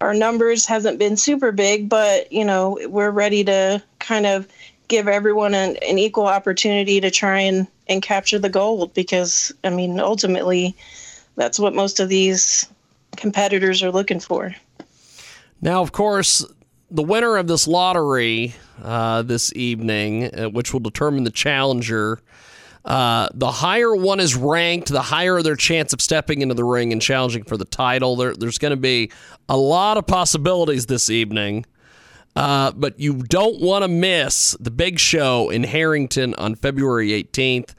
our numbers hasn't been super big, but you know, we're ready to kind of give everyone an, an equal opportunity to try and, and capture the gold, because I mean ultimately that's what most of these competitors are looking for. Now, of course, the winner of this lottery uh, this evening, uh, which will determine the challenger, uh, the higher one is ranked, the higher their chance of stepping into the ring and challenging for the title. There, there's going to be a lot of possibilities this evening. Uh, but you don't want to miss the big show in Harrington on February eighteenth.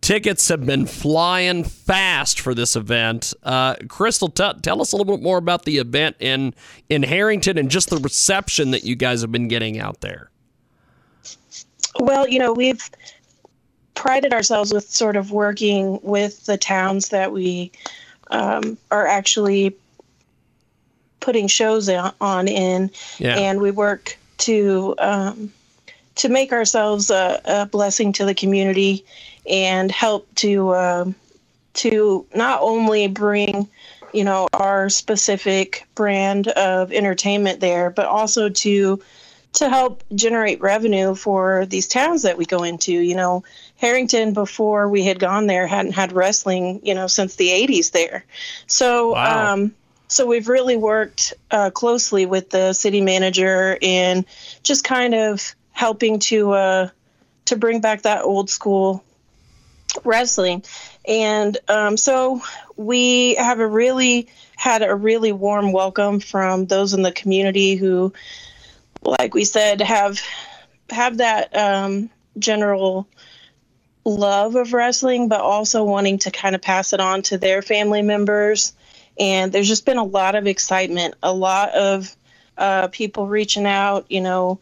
Tickets have been flying fast for this event. Uh, Crystal, t- tell us a little bit more about the event in, in Harrington and just the reception that you guys have been getting out there. Well, you know, we've prided ourselves with sort of working with the towns that we um, are actually putting shows on in, yeah. and we work to um, to make ourselves a, a blessing to the community and help to uh, to not only bring, you know, our specific brand of entertainment there, but also to to help generate revenue for these towns that we go into. You know, Harrington, before we had gone there, hadn't had wrestling, you know, since the eighties there. So, wow. um, so we've really worked uh, closely with the city manager and just kind of helping to uh, to bring back that old school wrestling. And um, so we have a really had a really warm welcome from those in the community who, like we said, have have that um, general love of wrestling, but also wanting to kind of pass it on to their family members. And there's just been a lot of excitement, a lot of uh, people reaching out, you know,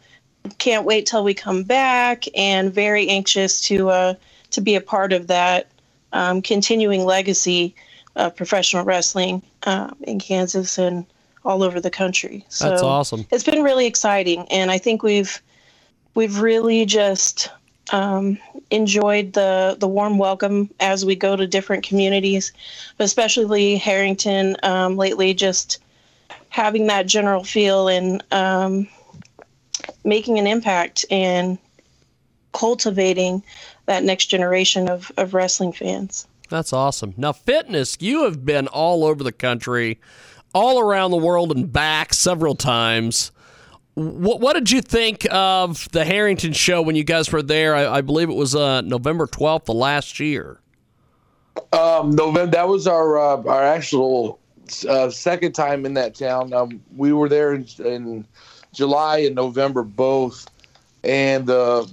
can't wait till we come back, and very anxious to uh, to be a part of that um, continuing legacy of professional wrestling uh, in Kansas and all over the country. So that's awesome. It's been really exciting, and I think we've we've really just um, enjoyed the the warm welcome as we go to different communities, but especially Harrington um, lately. Just having that general feel and um, making an impact and cultivating that next generation of, of wrestling fans. That's awesome. Now, fitness, you have been all over the country, all around the world and back several times. What, what did you think of the Harrington show when you guys were there? I, I believe it was uh, November twelfth of last year. Um, November, that was our uh, our actual uh, second time in that town. Um, we were there in, in July and November both, and uh,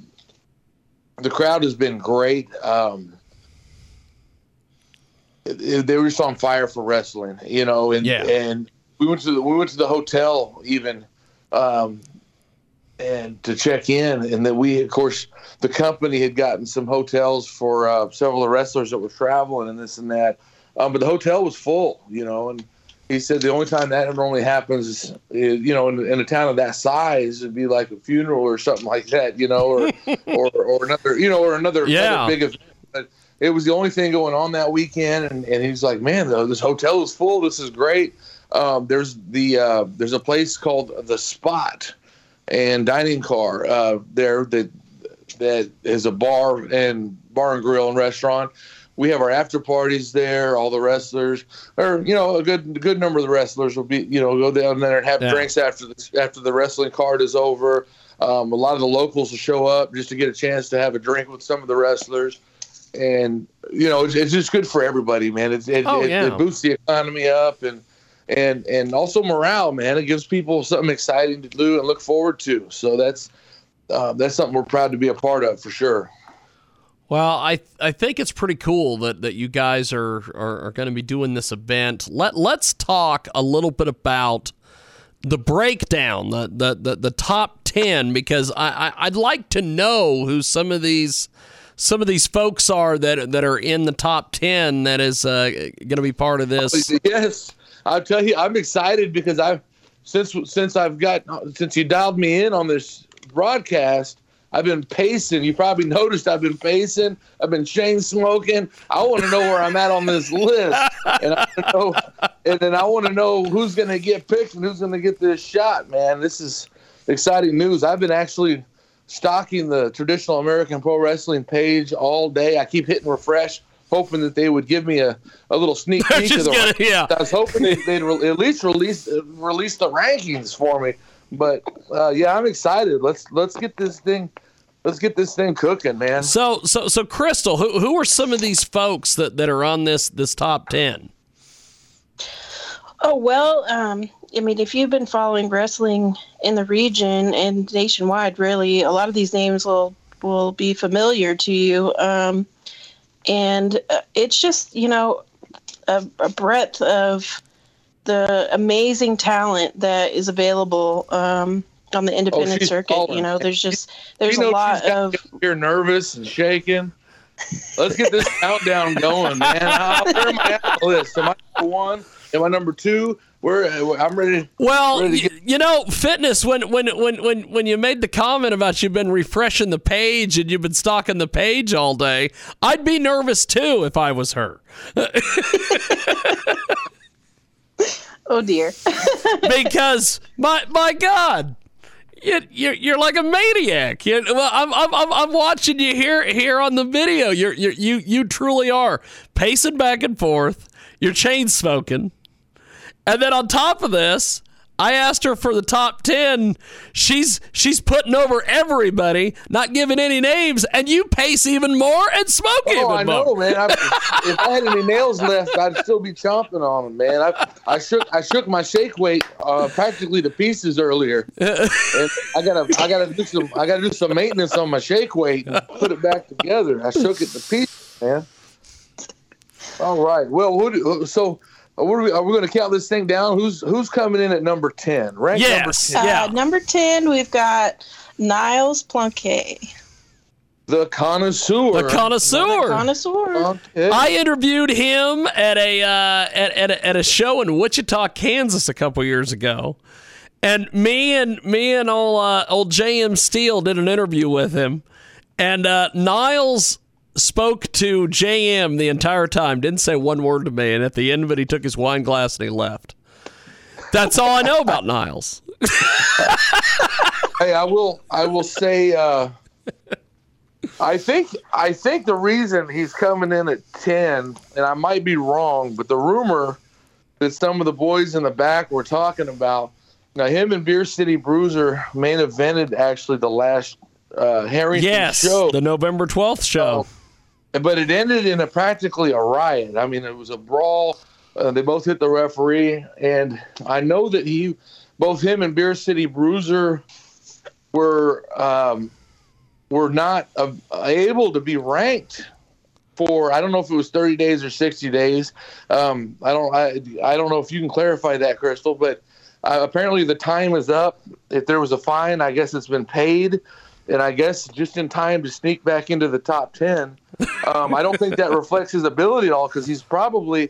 the crowd has been great. Um, They were just on fire for wrestling, you know, and yeah. and we went to the, we went to the hotel even, um, and to check in, and then we of course the company had gotten some hotels for uh, several of the wrestlers that were traveling and this and that, um, but the hotel was full, you know, and he said the only time that normally happens is, is you know, in, in a town of that size, it'd be like a funeral or something like that, you know, or or, or another, you know, or another, yeah. another big event. But it was the only thing going on that weekend, and, and he's like, "Man, though, this hotel is full. This is great." Um, there's the uh, there's a place called The Spot and Dining Car uh, there that that is a bar and bar and grill and restaurant. We have our after parties there. All the wrestlers, or you know, a good good number of the wrestlers will be you know go down there and have yeah. drinks after the, after the wrestling card is over. Um, a lot of the locals will show up just to get a chance to have a drink with some of the wrestlers. And, you know, it's, it's just good for everybody, man. It, it, oh, it, yeah. it boosts the economy up and, and and also morale, man. It gives people something exciting to do and look forward to. So that's uh, that's something we're proud to be a part of for sure. Well, I th- I think it's pretty cool that, that you guys are, are, are going to be doing this event. Let, let's talk a little bit about the breakdown, the, the, the, the top ten, because I, I, I'd like to know who some of these – Some of these folks are that that are in the top ten that is uh, going to be part of this. Yes, I'll tell you, I'm excited because I've since since I've got since you dialed me in on this broadcast, I've been pacing. You probably noticed I've been pacing. I've been chain smoking. I want to know where I'm at on this list, and I know, and then I want to know who's going to get picked and who's going to get this shot. Man, this is exciting news. I've been actually Stocking the traditional American pro wrestling page all day. I keep hitting refresh, hoping that they would give me a, a little sneak peek of the gonna, yeah. I was hoping they, they'd re- at least release uh, release the rankings for me. But uh, yeah, I'm excited. Let's let's get this thing let's get this thing cooking, man. So so so Crystal, who who are some of these folks that, that are on this this top ten? Oh well, um, I mean, if you've been following wrestling in the region and nationwide, really, a lot of these names will will be familiar to you. Um, and it's just, you know, a, a breadth of the amazing talent that is available um, on the independent oh, circuit. Calling. You know, there's just there's you a lot of you're nervous and shaking. Let's get this countdown going, man. I'll, where am I at the list? Am I number one? Am I number two? We're, I'm ready. Well, ready to get- you know, fitness, when, when when when when you made the comment about you've been refreshing the page and you've been stalking the page all day, I'd be nervous too if I was her. Oh, dear. Because, my my God, you, you're, you're like a maniac. You, well, I'm, I'm, I'm watching you here here on the video. You're, you're, you you truly are pacing back and forth. You're chain smoking. And then on top of this, I asked her for the top ten. She's she's putting over everybody, not giving any names, and you pace even more and smoke oh, even more. Oh, I know, man. I, if I had any nails left, I'd still be chomping on them, man. I I shook I shook my shake weight uh, practically to pieces earlier. And I gotta I gotta do some I gotta do some maintenance on my shake weight and put it back together. I shook it to pieces, man. All right. Well, who do, so. What are we, are we going to count this thing down? Who's who's coming in at number ten? Right? Yes. Number ten. Uh, yeah. Number ten, we've got Niles Plunkett. The connoisseur. The connoisseur. The connoisseur. I interviewed him at a, uh, at, at a at a show in Wichita, Kansas, a couple years ago, and me and me and old uh, old J M Steele did an interview with him, and uh, Niles spoke to J M the entire time, didn't say one word to me, and at the end of it, he took his wine glass and he left. That's all I know about Niles. Hey, I will I will say uh, I think I think the reason he's coming in at ten, and I might be wrong, but the rumor that some of the boys in the back were talking about, now him and Beer City Bruiser main evented actually the last uh, Harrington yes, show. Yes, the November twelfth show. Oh. But it ended in a practically a riot. I mean, it was a brawl. Uh, they both hit the referee, and I know that he, both him and Beer City Bruiser, were um, were not uh, able to be ranked for. I don't know if it was thirty days or sixty days. Um, I don't. I, I don't know if you can clarify that, Crystal. But uh, apparently the time is up. If there was a fine, I guess it's been paid. And I guess just in time to sneak back into the top ten. Um, I don't think that reflects his ability at all, because he's probably,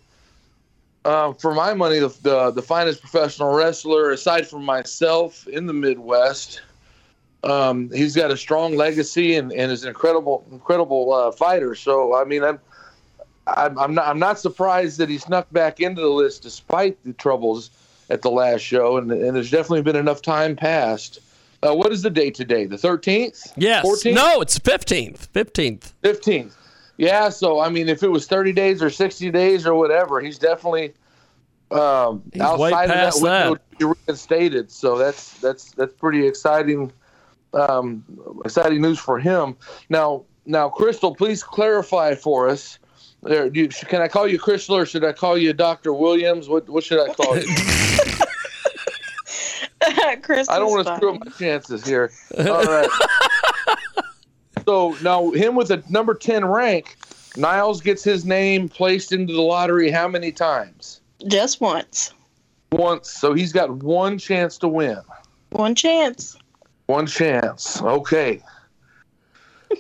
uh, for my money, the, the the finest professional wrestler, aside from myself, in the Midwest. Um, he's got a strong legacy and, and is an incredible incredible uh, fighter. So I mean, I'm I'm not I'm not surprised that he snuck back into the list despite the troubles at the last show, and, and there's definitely been enough time passed. Uh, what is the date today? The thirteenth? Yes. fourteenth? No, it's fifteenth. fifteenth. fifteenth. Yeah, so, I mean, if it was thirty days or sixty days or whatever, he's definitely um, he's outside of that window that. To be reinstated. So that's that's that's pretty exciting um, exciting news for him. Now, now, Crystal, please clarify for us. There, do you, can I call you Crystal or should I call you Doctor Williams? What, what should I call you? Christmas I don't want to screw up my chances here. All right. So now him with a number ten rank, Niles gets his name placed into the lottery how many times? Just once. Once. So he's got one chance to win. One chance. One chance. Okay.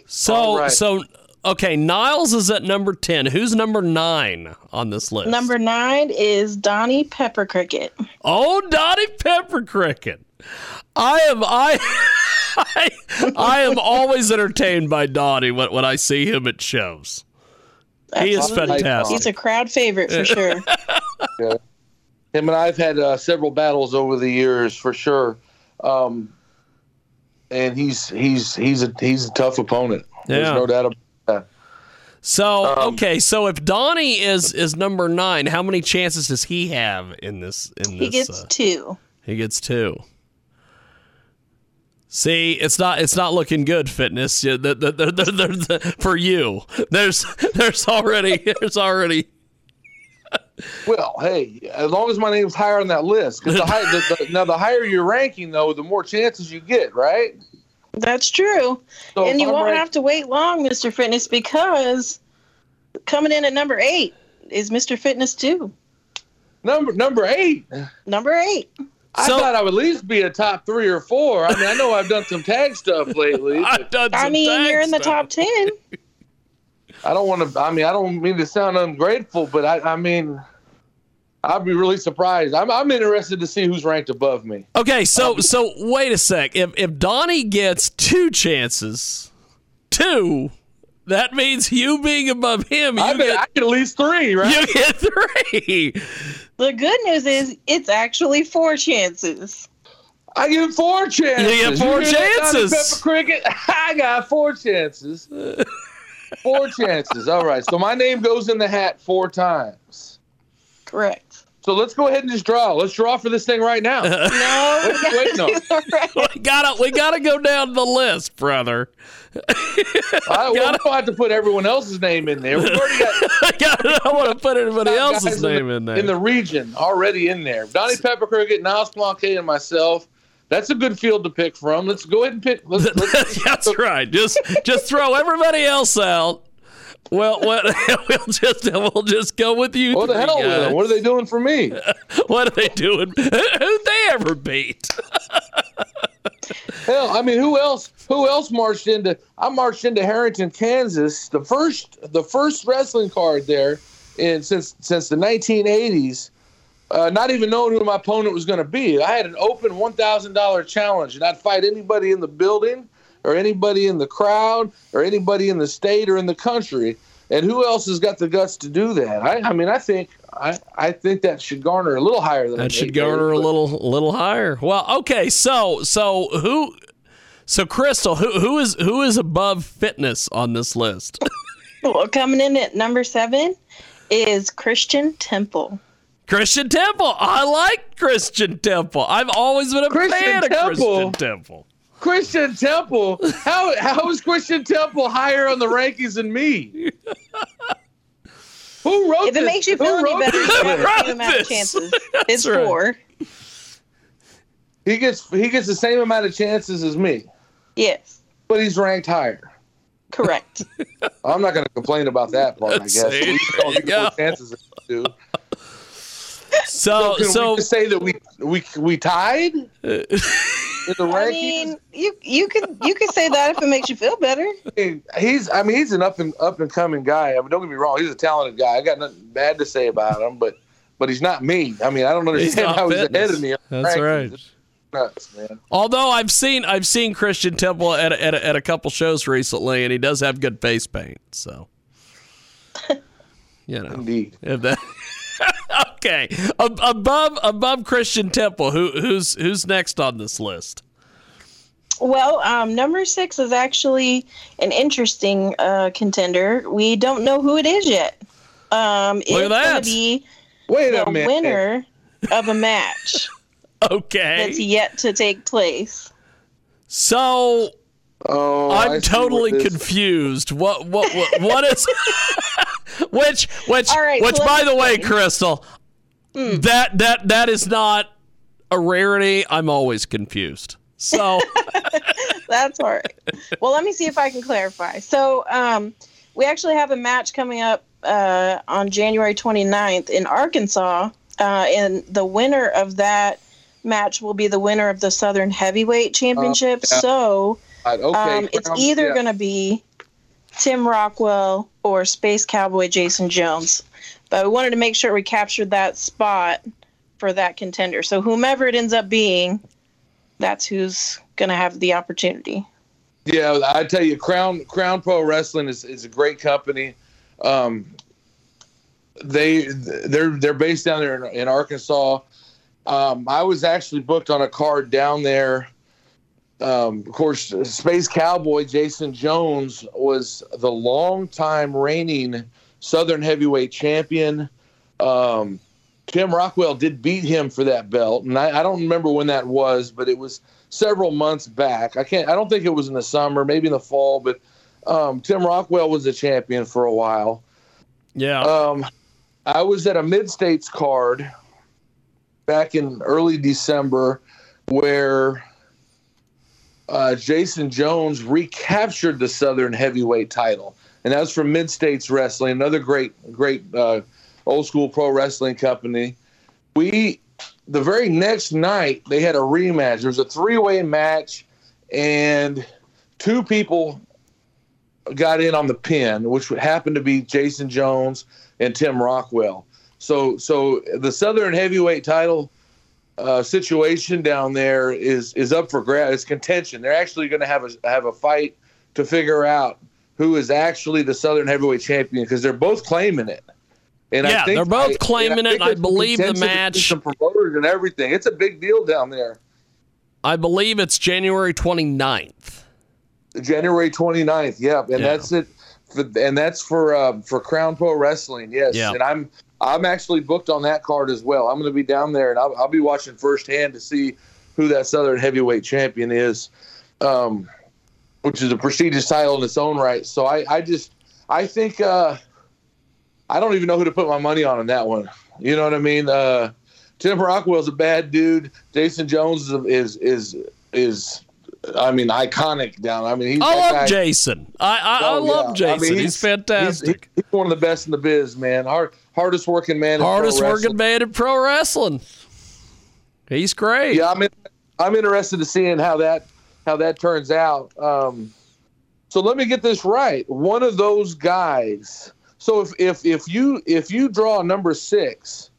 So right. so okay, Niles is at number ten. Who's number nine on this list? Number nine is Donnie Pepper Cricket. Oh, Donnie Pepper Cricket. I am I I, I am always entertained by Donnie when, when I see him at shows. He is fantastic. He's a crowd favorite for sure. Yeah. Him and I've had uh, several battles over the years for sure. Um, and he's he's he's a he's a tough opponent. Yeah. There's no doubt about it. So, okay, so if Donnie is, is number nine, how many chances does he have in this? In this he gets uh, two. He gets two. See, it's not it's not looking good, fitness. Yeah, the, the, the, the, the, the, for you, there's there's already there's already Well, hey, as long as my name's higher on that list. Cause the high, the, the, now, the higher your ranking, though, the more chances you get, right? That's true. So and you I'm won't ranked- have to wait long, Mister Fitness, because coming in at number eight is Mister Fitness too. Number number eight? Number eight. I so, thought I would at least be a top three or four. I mean, I know I've done some tag stuff lately. I've done some I mean, tag you're in the stuff. Top ten. I don't want to. I mean, I don't mean to sound ungrateful, but I, I mean, I'd be really surprised. I'm, I'm interested to see who's ranked above me. Okay, so um, so wait a sec. If if Donnie gets two chances, two, that means you being above him. You I, mean, get, I get at least three, right? You get three. The good news is it's actually four chances. I get four chances. You get four you chances. Pepper Cricket. I got four chances. Four chances. All right. So my name goes in the hat four times. Correct. So let's go ahead and just draw. Let's draw for this thing right now. No, wait, no. We gotta, we gotta go down the list, brother. I don't we'll have to put everyone else's name in there. We've already got. I, gotta, I want to put everybody else's name in, the, in there in the region already in there. Donnie Pepper Cricket, Niles Planquet, and myself. That's a good field to pick from. Let's go ahead and pick. Let's, let's, That's let's, right. Just, just throw everybody else out. Well, well, we'll just we'll just go with you. What the hell with them? What are they doing for me? What are they doing? Who'd they ever beat? Hell, I mean, who else? Who else marched into? I marched into Harrington, Kansas, the first the first wrestling card there, in since since the nineteen eighties. Uh, not even knowing who my opponent was going to be. I had an open one thousand dollars challenge, and I'd fight anybody in the building or anybody in the crowd or anybody in the state or in the country. And who else has got the guts to do that? I, I mean, I think I, I think that should garner a little higher than that. That should garner a little little higher. Well, okay, so so who so Crystal, who who is who is above Fitness on this list? Well, coming in at number seven is Christian Temple. Christian Temple. I like Christian Temple. I've always been a Christian fan of Temple. Christian Temple. Christian Temple? How How is Christian Temple higher on the rankings than me? Who wrote if this? If it makes you feel any better, you have the same amount of chances. It's right. Four. He gets, he gets the same amount of chances as me. Yes. But he's ranked higher. Correct. I'm not going to complain about that part, Let's I guess. See, there you go. Chances as you do. So, so, can so we just say that we we we tied in the rankings? I mean, you you can you can say that if it makes you feel better. He's I mean he's an up and up and coming guy. I mean, don't get me wrong, he's a talented guy. I got nothing bad to say about him, but but he's not me. I mean, I don't understand he's how Fitness. He's ahead of me. That's rankings. Right. Nuts, man. Although I've seen I've seen Christian Temple at a, at a, at a couple shows recently, and he does have good face paint. So, you know, indeed, if that. Okay, above above Christian Temple, who who's who's next on this list? Well, um, number six is actually an interesting uh, contender. We don't know who it is yet. Um, Look it's going to be Wait the a minute. winner of a match. Okay, that's yet to take place. So oh, I'm totally what confused. Is. What what what, what is? Which, which, right, which. So by the way, Crystal, mm. that that that is not a rarity. I'm always confused. So that's all right. Well, let me see if I can clarify. So um, we actually have a match coming up uh, on January twenty-ninth in Arkansas, uh, and the winner of that match will be the winner of the Southern Heavyweight Championship. Uh, yeah. So right, okay. um, it's either yeah. going to be Tim Rockwell or Space Cowboy Jason Jones. But we wanted to make sure we captured that spot for that contender. So whomever it ends up being, that's who's going to have the opportunity. Yeah, I tell you, Crown Crown Pro Wrestling is, is a great company. Um, they they're they're based down there in, in Arkansas. Um, I was actually booked on a card down there. Um, of course, Space Cowboy Jason Jones was the longtime reigning Southern Heavyweight Champion. Um, Tim Rockwell did beat him for that belt, and I, I don't remember when that was, but it was several months back. I can't. I don't think it was in the summer, maybe in the fall. But um, Tim Rockwell was the champion for a while. Yeah. Um, I was at a Mid-States card back in early December where uh, Jason Jones recaptured the Southern heavyweight title. And that was from Mid-States Wrestling, another great, great uh, old-school pro wrestling company. We, the very next night, they had a rematch. There was a three-way match, and two people got in on the pin, which happened to be Jason Jones and Tim Rockwell. So, so the Southern heavyweight title uh, situation down there is is up for grabs. It's contention. They're actually going to have a have a fight to figure out who is actually the Southern heavyweight champion because they're both claiming it. And yeah, I think they're both I, claiming and I it. And I believe the match. Some promoters and everything. It's a big deal down there. I believe it's January twenty-ninth. January twenty-ninth. Yeah, and yeah. that's it. For, and that's for uh, for Crown Pro Wrestling. Yes, yeah. And I'm I'm actually booked on that card as well. I'm going to be down there, and I'll, I'll be watching firsthand to see who that Southern heavyweight champion is, um, which is a prestigious title in its own right. So I, I just I think uh, I don't even know who to put my money on in that one. You know what I mean? Uh, Tim Rockwell's a bad dude. Jason Jones is is is. I mean, iconic down. I mean, he's I love guy. Jason. I I, oh, I love yeah. Jason. I mean, he's, he's fantastic. He's, he's one of the best in the biz, man. Hard, hardest working man. Hardest working man in pro wrestling. He's great. Yeah, I'm. In, I'm interested to seeing how that how that turns out. Um, so let me get this right. One of those guys. So if if if you if you draw number six,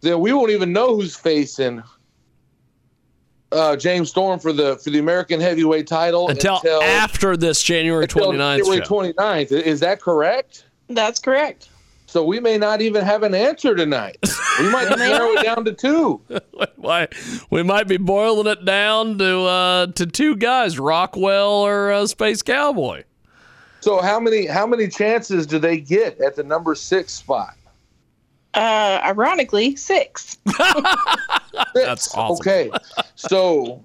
then we won't even know who's facing Uh, James Storm for the for the American heavyweight title until, until after this January twenty-ninth. January twenty-ninth. Is that correct? That's correct. So we may not even have an answer tonight. We might narrow it down to two. We might be boiling it down to uh, to two guys, Rockwell or uh, Space Cowboy. So how many how many chances do they get at the number six spot? Uh, ironically, six. six. That's awesome. Okay, so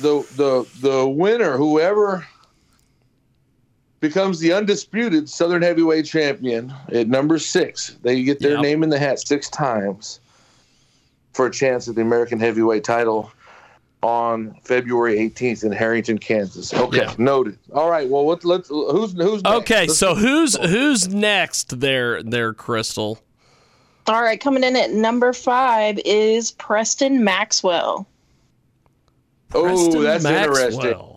the the the winner, whoever becomes the undisputed Southern heavyweight champion at number six, they get their yep. name in the hat six times for a chance at the American heavyweight title on February eighteenth in Harrington, Kansas. Okay, yeah. Noted. All right. Well, let's let's who's who's next? Okay. Let's so who's who's next there there, Crystal? All right, coming in at number five is Preston Maxwell. Preston oh, that's Maxwell. interesting.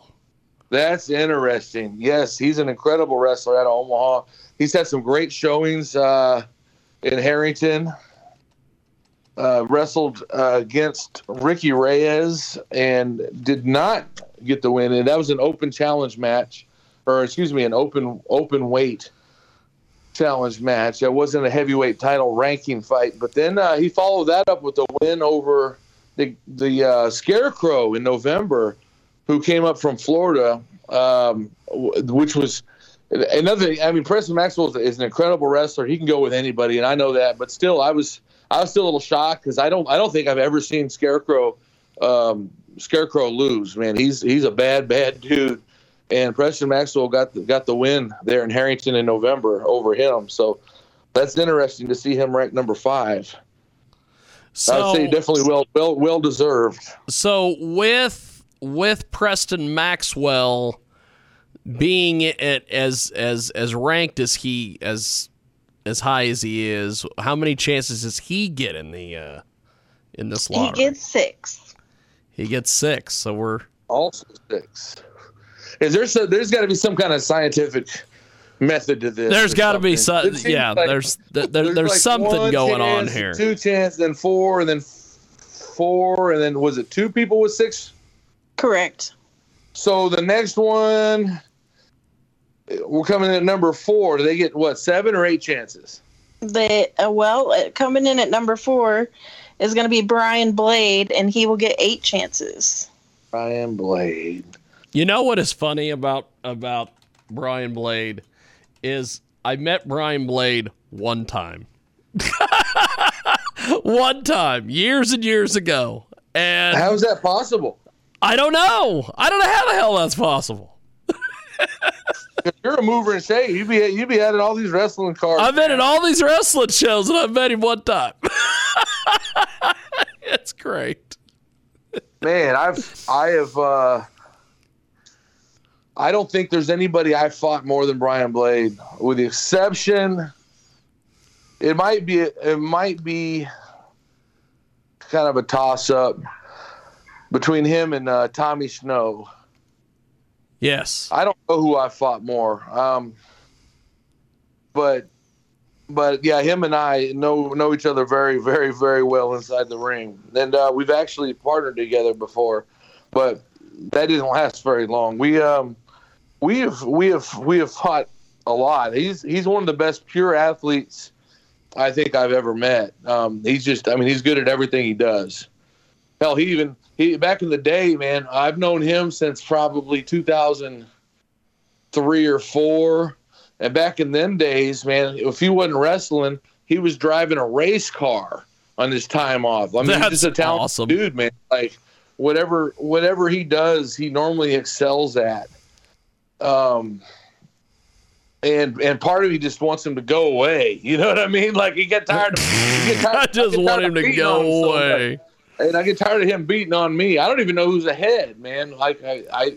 That's interesting. Yes, he's an incredible wrestler out of Omaha. He's had some great showings uh, in Harrington. Uh, wrestled uh, against Ricky Reyes and did not get the win. And that was an open challenge match, or excuse me, an open open weight challenge match. That wasn't a heavyweight title ranking fight, but then uh, he followed that up with a win over the the uh, Scarecrow in November, who came up from Florida, um, which was another. I mean, Preston Maxwell is an incredible wrestler. He can go with anybody, and I know that. But still, I was I was still a little shocked because I don't I don't think I've ever seen Scarecrow um, Scarecrow lose. Man, he's he's a bad bad dude. And Preston Maxwell got the, got the win there in Harrington in November over him. So that's interesting to see him ranked number five. So, I'd say definitely well well well deserved. So with with Preston Maxwell being at as as as ranked as he as as high as he is, how many chances does he get in the uh, in this lottery? He gets six. He gets six. So we're also six. Is there so, there's got to be some kind of scientific method to this. There's got to be some, yeah. Like, there's there, there, there's, there's like something going chance, on here. Two chances, then four, and then four, and then was it two people with six? Correct. So the next one, we're coming in at number four. Do they get what, seven or eight chances? They uh, well, coming in at number four is going to be Brian Blade, and he will get eight chances. Brian Blade. You know what is funny about about Brian Blade is I met Brian Blade one time. One time, years and years ago. And how is that possible? I don't know. I don't know how the hell that's possible. you're a mover and shaker. You be you be at all these wrestling cards. I've been at all these wrestling shows, and I met him one time. That's great, man. I've I have. Uh, I don't think there's anybody I fought more than Brian Blade, with the exception. It might be it might be kind of a toss up between him and uh, Tommy Snow. Yes, I don't know who I fought more, um, but but yeah, him and I know know each other very, very, very well inside the ring, and uh, we've actually partnered together before, but that didn't last very long. We um we have we have we have fought a lot. He's he's one of the best pure athletes I think I've ever met. Um, he's just I mean he's good at everything he does. Hell, he even. He, back in the day, man, I've known him since probably two thousand three or four. And back in them days, man, if he wasn't wrestling, he was driving a race car on his time off. I mean, that's he's just a talented awesome. dude, man. Like whatever, whatever he does, he normally excels at. Um, and and part of me just wants him to go away. You know what I mean? Like he got tired. Of, he get tired I just I want him to go away. Somebody. And I get tired of him beating on me. I don't even know who's ahead, man. Like I, I,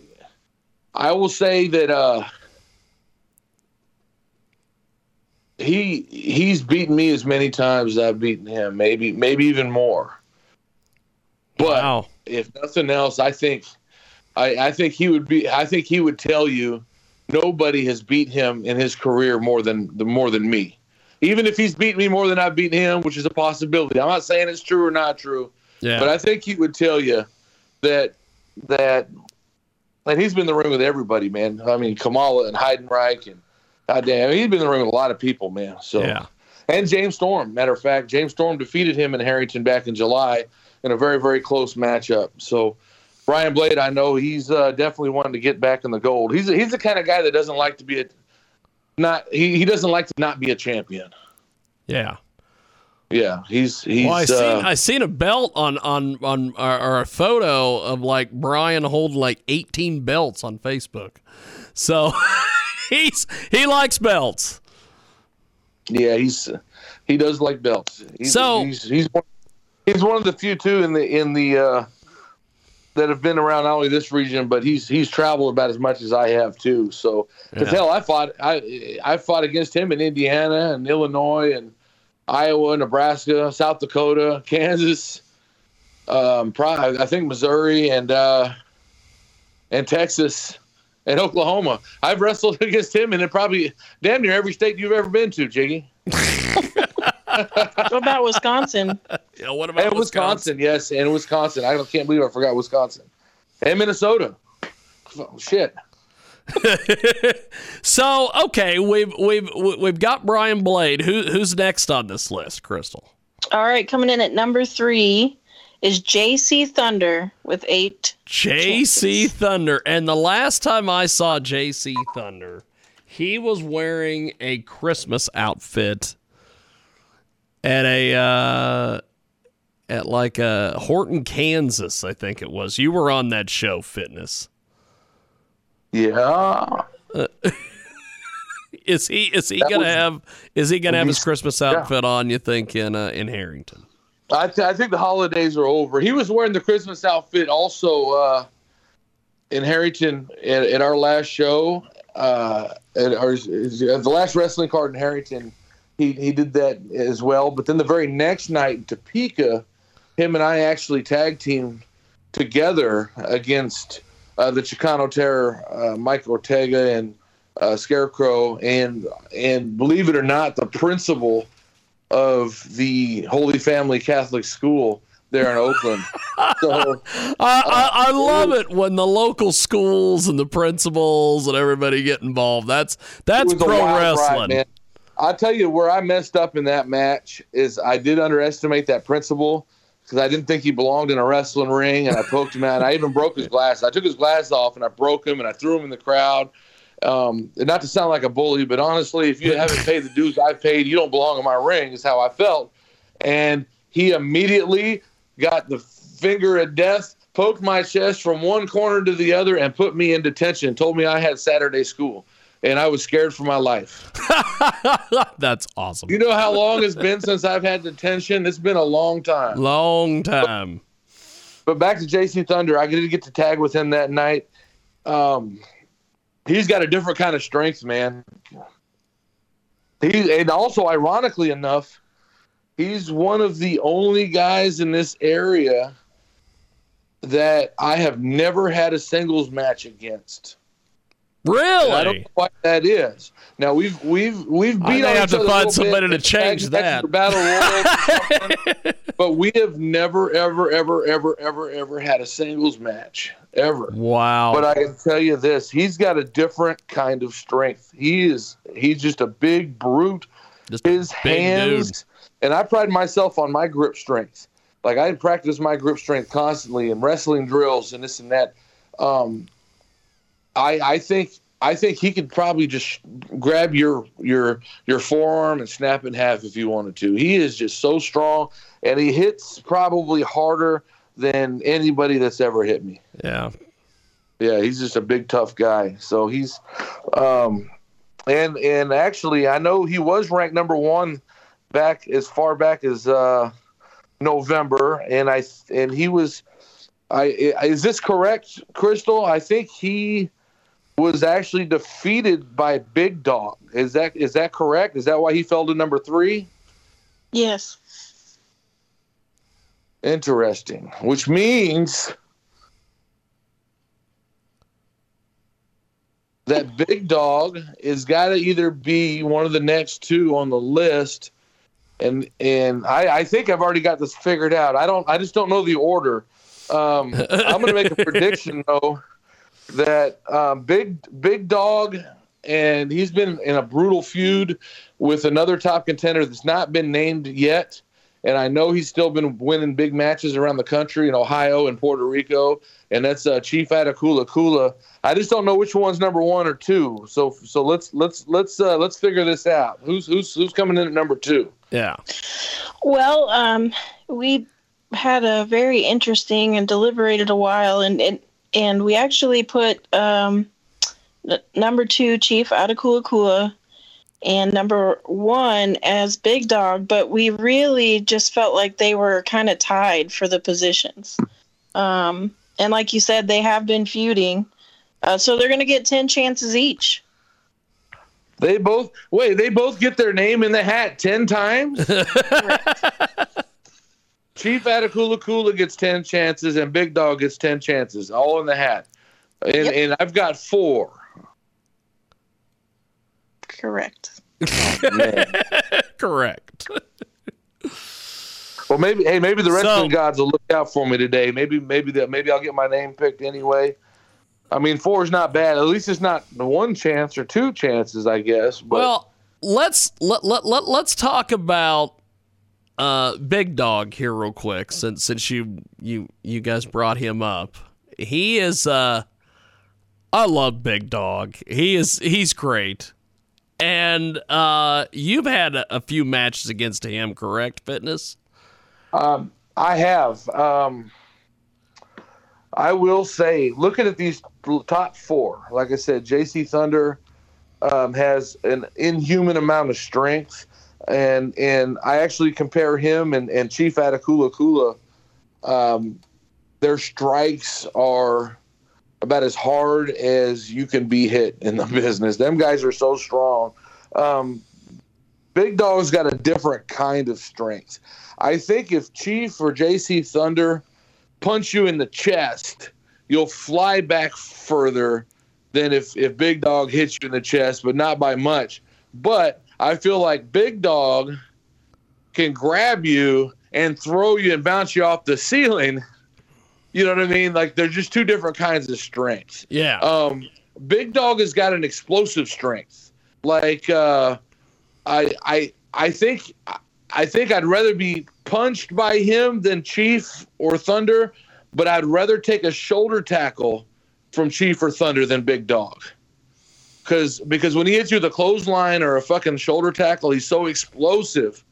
I will say that uh, he he's beaten me as many times as I've beaten him, maybe maybe even more. But wow. If nothing else, I think I, I think he would be. I think he would tell you nobody has beat him in his career more than more than me. Even if he's beaten me more than I've beaten him, which is a possibility. I'm not saying it's true or not true. Yeah. But I think he would tell you that that, and he's been in the ring with everybody, man. I mean, Kamala and Heidenreich and goddamn, I mean, he's been in the ring with a lot of people, man. So, yeah. And James Storm, matter of fact, James Storm defeated him in Harrington back in July in a very, very close matchup. So, Brian Blade, I know he's uh, definitely wanting to get back in the gold. He's he's the kind of guy that doesn't like to be a not he, he doesn't like to not be a champion. Yeah. Yeah, he's he's. Well, I seen uh, I seen a belt on on on or, or a photo of like Brian hold like eighteen belts on Facebook, so he's he likes belts. Yeah, he's he does like belts. He's, so he's he's one, he's one of the few too in the in the uh, that have been around not only this region, but he's he's traveled about as much as I have too. So because yeah. hell, I fought I I fought against him in Indiana and Illinois and Iowa, Nebraska, South Dakota, Kansas, um, probably, I think Missouri, and uh, and Texas, and Oklahoma. I've wrestled against him in probably damn near every state you've ever been to, Jiggy. What about Wisconsin? Yeah, what about and Wisconsin? Wisconsin? Yes, and Wisconsin. I can't believe I forgot Wisconsin. And Minnesota. Oh, shit. So okay, we've we've we've got Brian Blade. Who who's next on this list, Crystal? All right, coming in at number three is J C Thunder with eight. J C Thunder, and the last time I saw J C Thunder, he was wearing a Christmas outfit at a uh, at like a Horton, Kansas, I think it was. You were on that show, Fitness. Yeah. Uh, is he is he that gonna was, have is he gonna have his Christmas outfit yeah. on? You think in uh, in Harrington? I th- I think the holidays are over. He was wearing the Christmas outfit also uh, in Harrington at, at our last show. Uh, at, our, at the last wrestling card in Harrington, he he did that as well. But then the very next night in Topeka, him and I actually tag teamed together against. Uh, the Chicano Terror, uh, Mike Ortega and uh, Scarecrow, and and believe it or not, the principal of the Holy Family Catholic School there in Oakland. So, uh, I, I, I love it when the local schools and the principals and everybody get involved. That's that's pro wrestling. Ride, I'll tell you where I messed up in that match is I did underestimate that principal. Because I didn't think he belonged in a wrestling ring, and I poked him out. And I even broke his glass. I took his glass off, and I broke him, and I threw him in the crowd. Um, and not to sound like a bully, but honestly, if you haven't paid the dues I paid, you don't belong in my ring is how I felt. And he immediately got the finger of death, poked my chest from one corner to the other, and put me in detention, told me I had Saturday school. and I was scared for my life. That's awesome. You know how long it's been since I've had detention? It's been a long time. Long time. But, but back to J C Thunder, I did get to tag with him that night. Um, he's got a different kind of strength, man. He, and also, ironically enough, he's one of the only guys in this area that I have never had a singles match against. Really? I don't know what that is. Now we've we've we've beat. I have to find somebody to change that. Battle Royal, but we have never, ever, ever, ever, ever, ever had a singles match ever. Wow! But I can tell you this: he's got a different kind of strength. He is. He's just a big brute. Just his big hands, dude. And I pride myself on my grip strength. Like I practice my grip strength constantly in wrestling drills and this and that. Um, I, I think I think he could probably just grab your your your forearm and snap it in half if you wanted to. He is just so strong, and he hits probably harder than anybody that's ever hit me. Yeah, yeah, he's just a big tough guy. So he's, um, and and actually I know he was ranked number one back as far back as uh, November, and I and he was. I is this correct, Crystal? I think he was actually defeated by Big Dog. Is that is that correct? Is that why he fell to number three? Yes. Interesting. Which means that Big Dog has got to either be one of the next two on the list, and and I, I think I've already got this figured out. I don't. I just don't know the order. Um, I'm going to make a prediction though that um, Big Big Dog, and he's been in a brutal feud with another top contender that's not been named yet, and I know he's still been winning big matches around the country in Ohio and Puerto Rico, and that's uh, Chief Atakula Kula. I just don't know which one's number one or two. So so let's let's let's uh, let's figure this out. Who's who's who's coming in at number two? Yeah. Well, um, we. had a very interesting and deliberated a while, and and, and we actually put um, n- number two Chief Atakula Kula and number one as Big Dog, but we really just felt like they were kind of tied for the positions. Um, and like you said, they have been feuding, uh, so they're going to get ten chances each. They both wait. They both get their name in the hat ten times. Chief Atakula Kula gets ten chances, and Big Dog gets ten chances, all in the hat. And, yep. and I've got four. Correct. Oh, correct. Well, maybe hey, maybe the wrestling so, gods will look out for me today. Maybe maybe that maybe I'll get my name picked anyway. I mean, four is not bad. At least it's not one chance or two chances, I guess. But. Well, let's let let, let let's talk about. Uh, Big Dog here real quick, since since you you you guys brought him up. He is uh I love Big Dog. He is he's great. And uh you've had a, a few matches against him, correct, Fitness? Um I have. Um I will say, looking at these top four, like I said, J C Thunder um has an inhuman amount of strength. And and I actually compare him and, and Chief Atakula Kula. Um, their strikes are about as hard as you can be hit in the business. Them guys are so strong. Um, Big Dog's got a different kind of strength. I think if Chief or J C Thunder punch you in the chest, you'll fly back further than if, if Big Dog hits you in the chest, but not by much. But I feel like Big Dog can grab you and throw you and bounce you off the ceiling. You know what I mean? Like, they're just two different kinds of strengths. Yeah. Um, Big Dog has got an explosive strength. Like, uh, I, I, I think, I think I'd rather be punched by him than Chief or Thunder, but I'd rather take a shoulder tackle from Chief or Thunder than Big Dog. Because because when he hits you with a clothesline or a fucking shoulder tackle, he's so explosive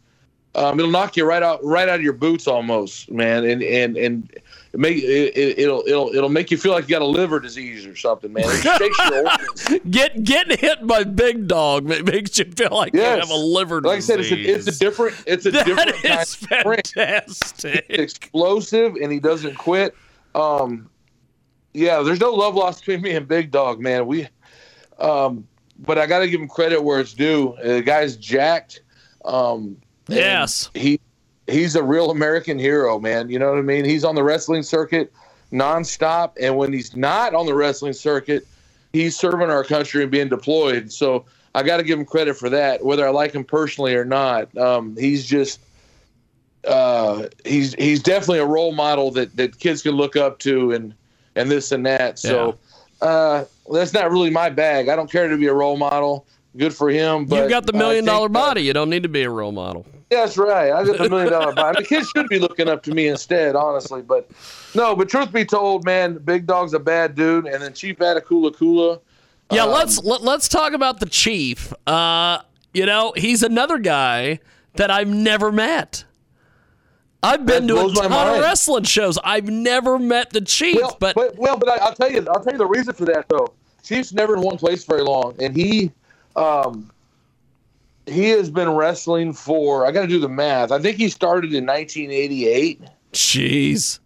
Um, it'll knock you right out, right out of your boots, almost, man, and and and it make it, it'll it'll it'll make you feel like you got a liver disease or something, man. It shakes your organs. Get getting hit by big dog it makes you feel like yes. you have a liver like disease. Like I said, it's a, it's a different, it's a that different is kind of fantastic. It's explosive, and he doesn't quit. Um, yeah, there's no love lost between me and Big Dog, man. We, um, but I got to give him credit where it's due. The guy's jacked. Um, Yes. He he's a real American hero, man. You know what I mean? He's on the wrestling circuit nonstop, and when he's not on the wrestling circuit, he's serving our country and being deployed. So I got to give him credit for that, whether I like him personally or not. Um, he's just uh, he's he's definitely a role model that, that kids can look up to and, and this and that. So yeah. uh, that's not really my bag. I don't care to be a role model. Good for him. But, you've got the million-dollar uh, body. You don't need to be a role model. That's right. I got the million-dollar body. I mean, kids should be looking up to me instead, honestly. But no, but truth be told, man, Big Dog's a bad dude, and then Chief Atakula Kula. Yeah, um, let's let, let's talk about the Chief. Uh, you know, he's another guy that I've never met. I've been to a ton of wrestling shows. I've never met the Chief. Well, but, but well, but I, I'll tell you, I'll tell you the reason for that though. Chief's never in one place very long, and he. Um, he has been wrestling for, I got to do the math. I think he started in nineteen eighty-eight. Jeez.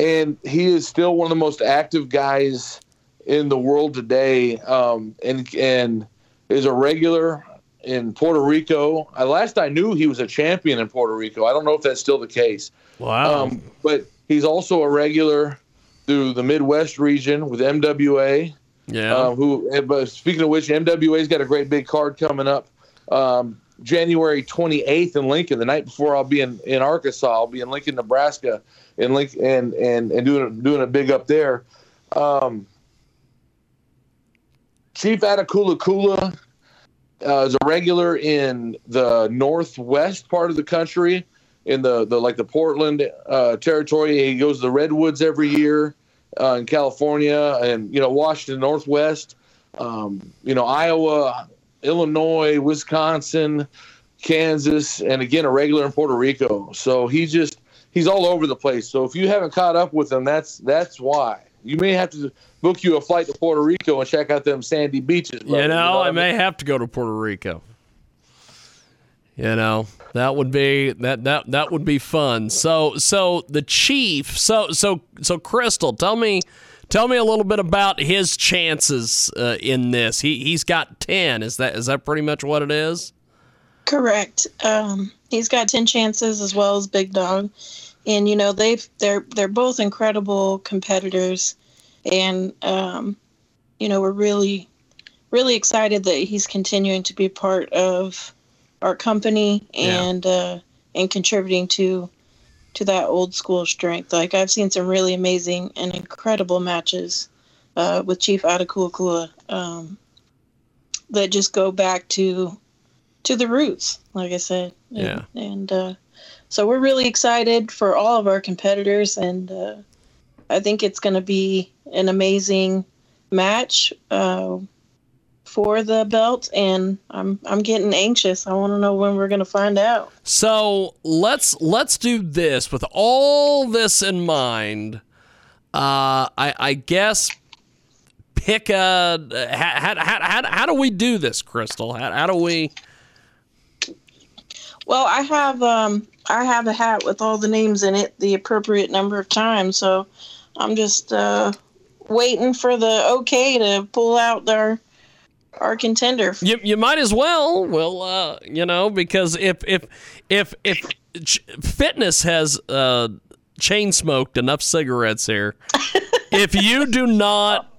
And he is still one of the most active guys in the world today. Um, and, and is a regular in Puerto Rico. I, last I knew he was a champion in Puerto Rico. I don't know if that's still the case. Wow. Um, but he's also a regular through the Midwest region with M W A. Yeah. Uh, who? But speaking of which, M W A's got a great big card coming up, um, January twenty-eighth in Lincoln. The night before, I'll be in, in Arkansas. I'll be in Lincoln, Nebraska, in Lincoln, and and and doing doing a big up there. Um, Chief Atakula Kula uh, is a regular in the northwest part of the country, in the, the like the Portland uh, territory. He goes to the Redwoods every year. Uh, in California and, you know, Washington, Northwest, um, you know, Iowa, Illinois, Wisconsin, Kansas, and again, a regular in Puerto Rico. So he just, he's all over the place. So if you haven't caught up with him, that's, that's why. You may have to book you a flight to Puerto Rico and check out them sandy beaches. Brother. You know, you know I, I mean? may have to go to Puerto Rico. You know, that would be that, that that would be fun. So so the Chief, so so so Crystal, tell me tell me a little bit about his chances uh, in this. He he's got ten. Is that is that pretty much what it is? Correct. Um, he's got ten chances as well as Big Dog, and you know they they're they're both incredible competitors, and um, you know we're really really excited that he's continuing to be part of our company and yeah. uh, and contributing to to that old school strength. Like I've seen some really amazing and incredible matches uh, with Chief Atakula Kula um, that just go back to to the roots. Like I said, yeah. And, and uh, so we're really excited for all of our competitors, and uh, I think it's going to be an amazing match. Uh, for the belt, and I'm I'm getting anxious. I want to know when we're going to find out. So let's let's do this. With all this in mind, uh, I, I guess pick a how, how, how, how do we do this, Crystal? How, how do we? Well, I have um I have a hat with all the names in it, the appropriate number of times. So I'm just uh, waiting for the okay to pull out their. Our contender. You you might as well. Well, uh, you know, because if if if if ch- fitness has uh, chain smoked enough cigarettes here, if you do not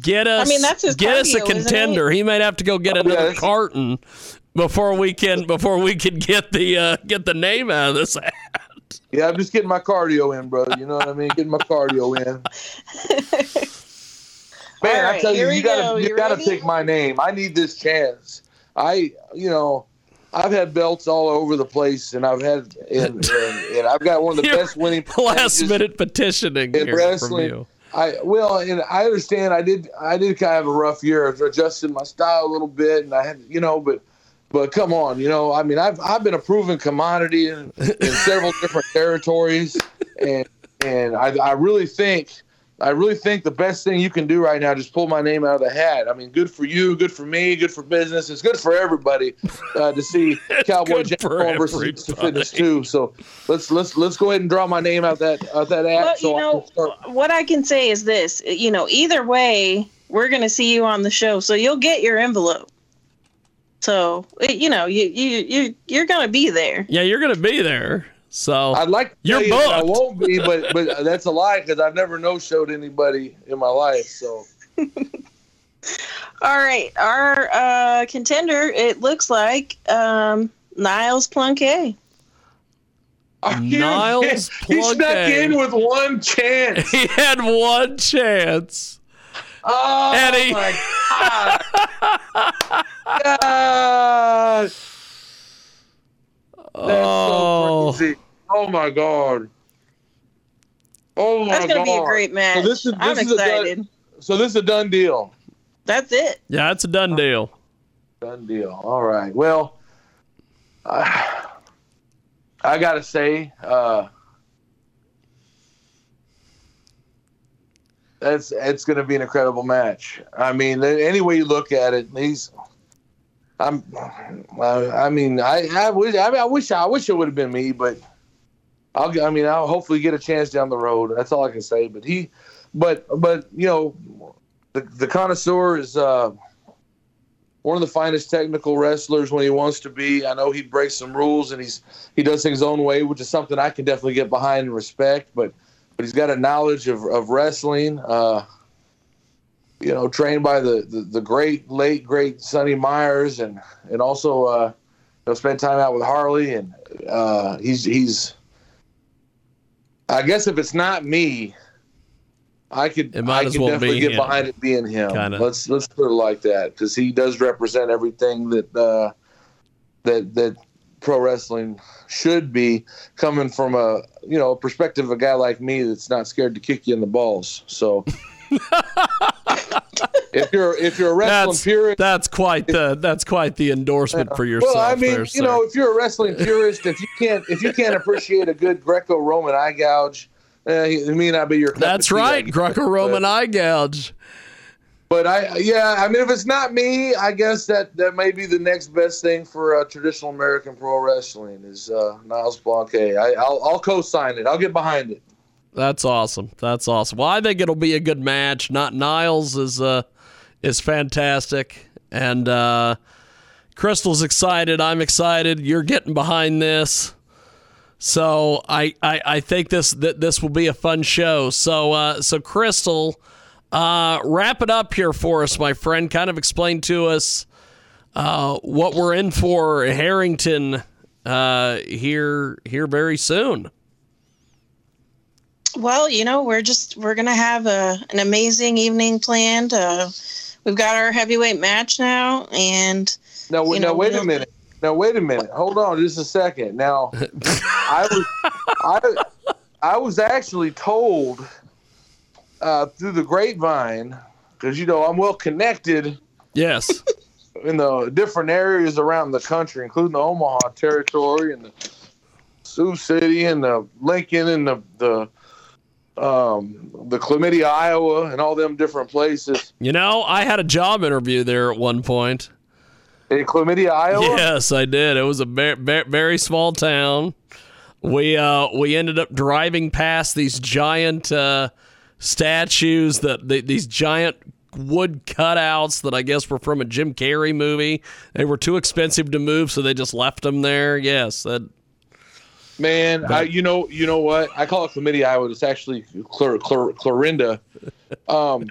get us, I mean, that's his get cardio, us a contender, he might have to go get oh, another yes. carton before we can before we can get the uh, get the name out of this hat. Yeah, I'm just getting my cardio in, brother. You know what I mean? Getting my cardio in. Man, right, I tell you, you gotta, go. you gotta pick my name. I need this chance. I, you know, I've had belts all over the place, and I've had, and, and, and I've got one of the best winning last minute petitioning in wrestling. From you. I well, and I understand. I did, I did kind of have a rough year. I adjusted my style a little bit, and I had, you know, but But come on, you know, I mean, I've I've been a proven commodity in, in several different territories, and and I, I really think I really think the best thing you can do right now is just pull my name out of the hat. I mean, good for you, good for me, good for business. It's good for everybody uh, to see Cowboy Jack Paul versus the Fitness too. So let's let's let's go ahead and draw my name out that out that hat. Well, so you know, I what I can say is this: you know, either way, we're going to see you on the show, so you'll get your envelope. So, you know, you, you, you, you're going to be there. Yeah, you're going to be there. So I'd like to you're booked. I won't be, but, but that's a lie because I've never no-showed anybody in my life. So, all right. Our uh, contender, it looks like um, Niles Plunkett. Niles Plunkett. He snuck in with one chance. He had one chance. Oh, Eddie. My God. God. That's oh. so crazy. Oh, my God. Oh, my God. That's going to be a great match. So this is, this I'm is excited. Done, so this is a done deal. That's it. Yeah, it's a done deal. Done deal. All right. Well, uh, I got to say, uh, That's it's going to be an incredible match. I mean, any way you look at it, he's. I'm. I mean, I I wish I, mean, I wish I wish it would have been me, but I'll. I mean, I'll hopefully get a chance down the road. That's all I can say. But he, but but you know, the the connoisseur is uh, one of the finest technical wrestlers when he wants to be. I know he breaks some rules and he's he does things his own way, which is something I can definitely get behind and respect, but. But he's got a knowledge of, of wrestling, uh, you know, trained by the, the, the great, late, great Sonny Myers, and and also uh, you know, spent time out with Harley. And uh, he's he's. I guess if it's not me, I could I could well definitely be get him. behind it being him. Kinda. Let's let's put it like that, because he does represent everything that uh, that that. pro wrestling should be, coming from a you know perspective of a guy like me that's not scared to kick you in the balls. So if you're if you're a wrestling that's, purist, that's quite if, the that's quite the endorsement yeah. for yourself. Well, I mean, there, you sir. know, if you're a wrestling purist, if you can't if you can't appreciate a good Greco-Roman eye gouge, uh, he, he may not be your. That's right, Greco-Roman eye gouge. But I, yeah, I mean, if it's not me, I guess that, that may be the next best thing for uh, traditional American pro wrestling is uh, Niles Plunkett. I, I'll, I'll co-sign it. I'll get behind it. That's awesome. That's awesome. Well, I think it'll be a good match. Not Niles is uh is fantastic, and uh, Crystal's excited. I'm excited. You're getting behind this. So I, I, I think this th- this will be a fun show. So uh, so Crystal. Uh, wrap it up here for us, my friend. Kind of explain to us uh, what we're in for Harrington uh, here here very soon. Well, you know, we're just we're gonna have a an amazing evening planned. Uh, we've got our heavyweight match now, and no, now, now wait a minute. Now wait a minute. Hold on, just a second. Now, I was I, I was actually told. Uh, through the grapevine, because you know I'm well connected. Yes, in the different areas around the country, including the Omaha territory and the Sioux City and the Lincoln and the the um, the Chlamydia, Iowa, and all them different places. You know, I had a job interview there at one point. In Chlamydia, Iowa. Yes, I did. It was a very, very small town. We uh, we ended up driving past these giant. Uh, Statues that the, these giant wood cutouts that I guess were from a Jim Carrey movie. They were too expensive to move, so they just left them there. Yes, that man. But, I, you know, you know what? I call it Chlamydia, Iowa. It's actually Clar, Clar, Clarinda. Um,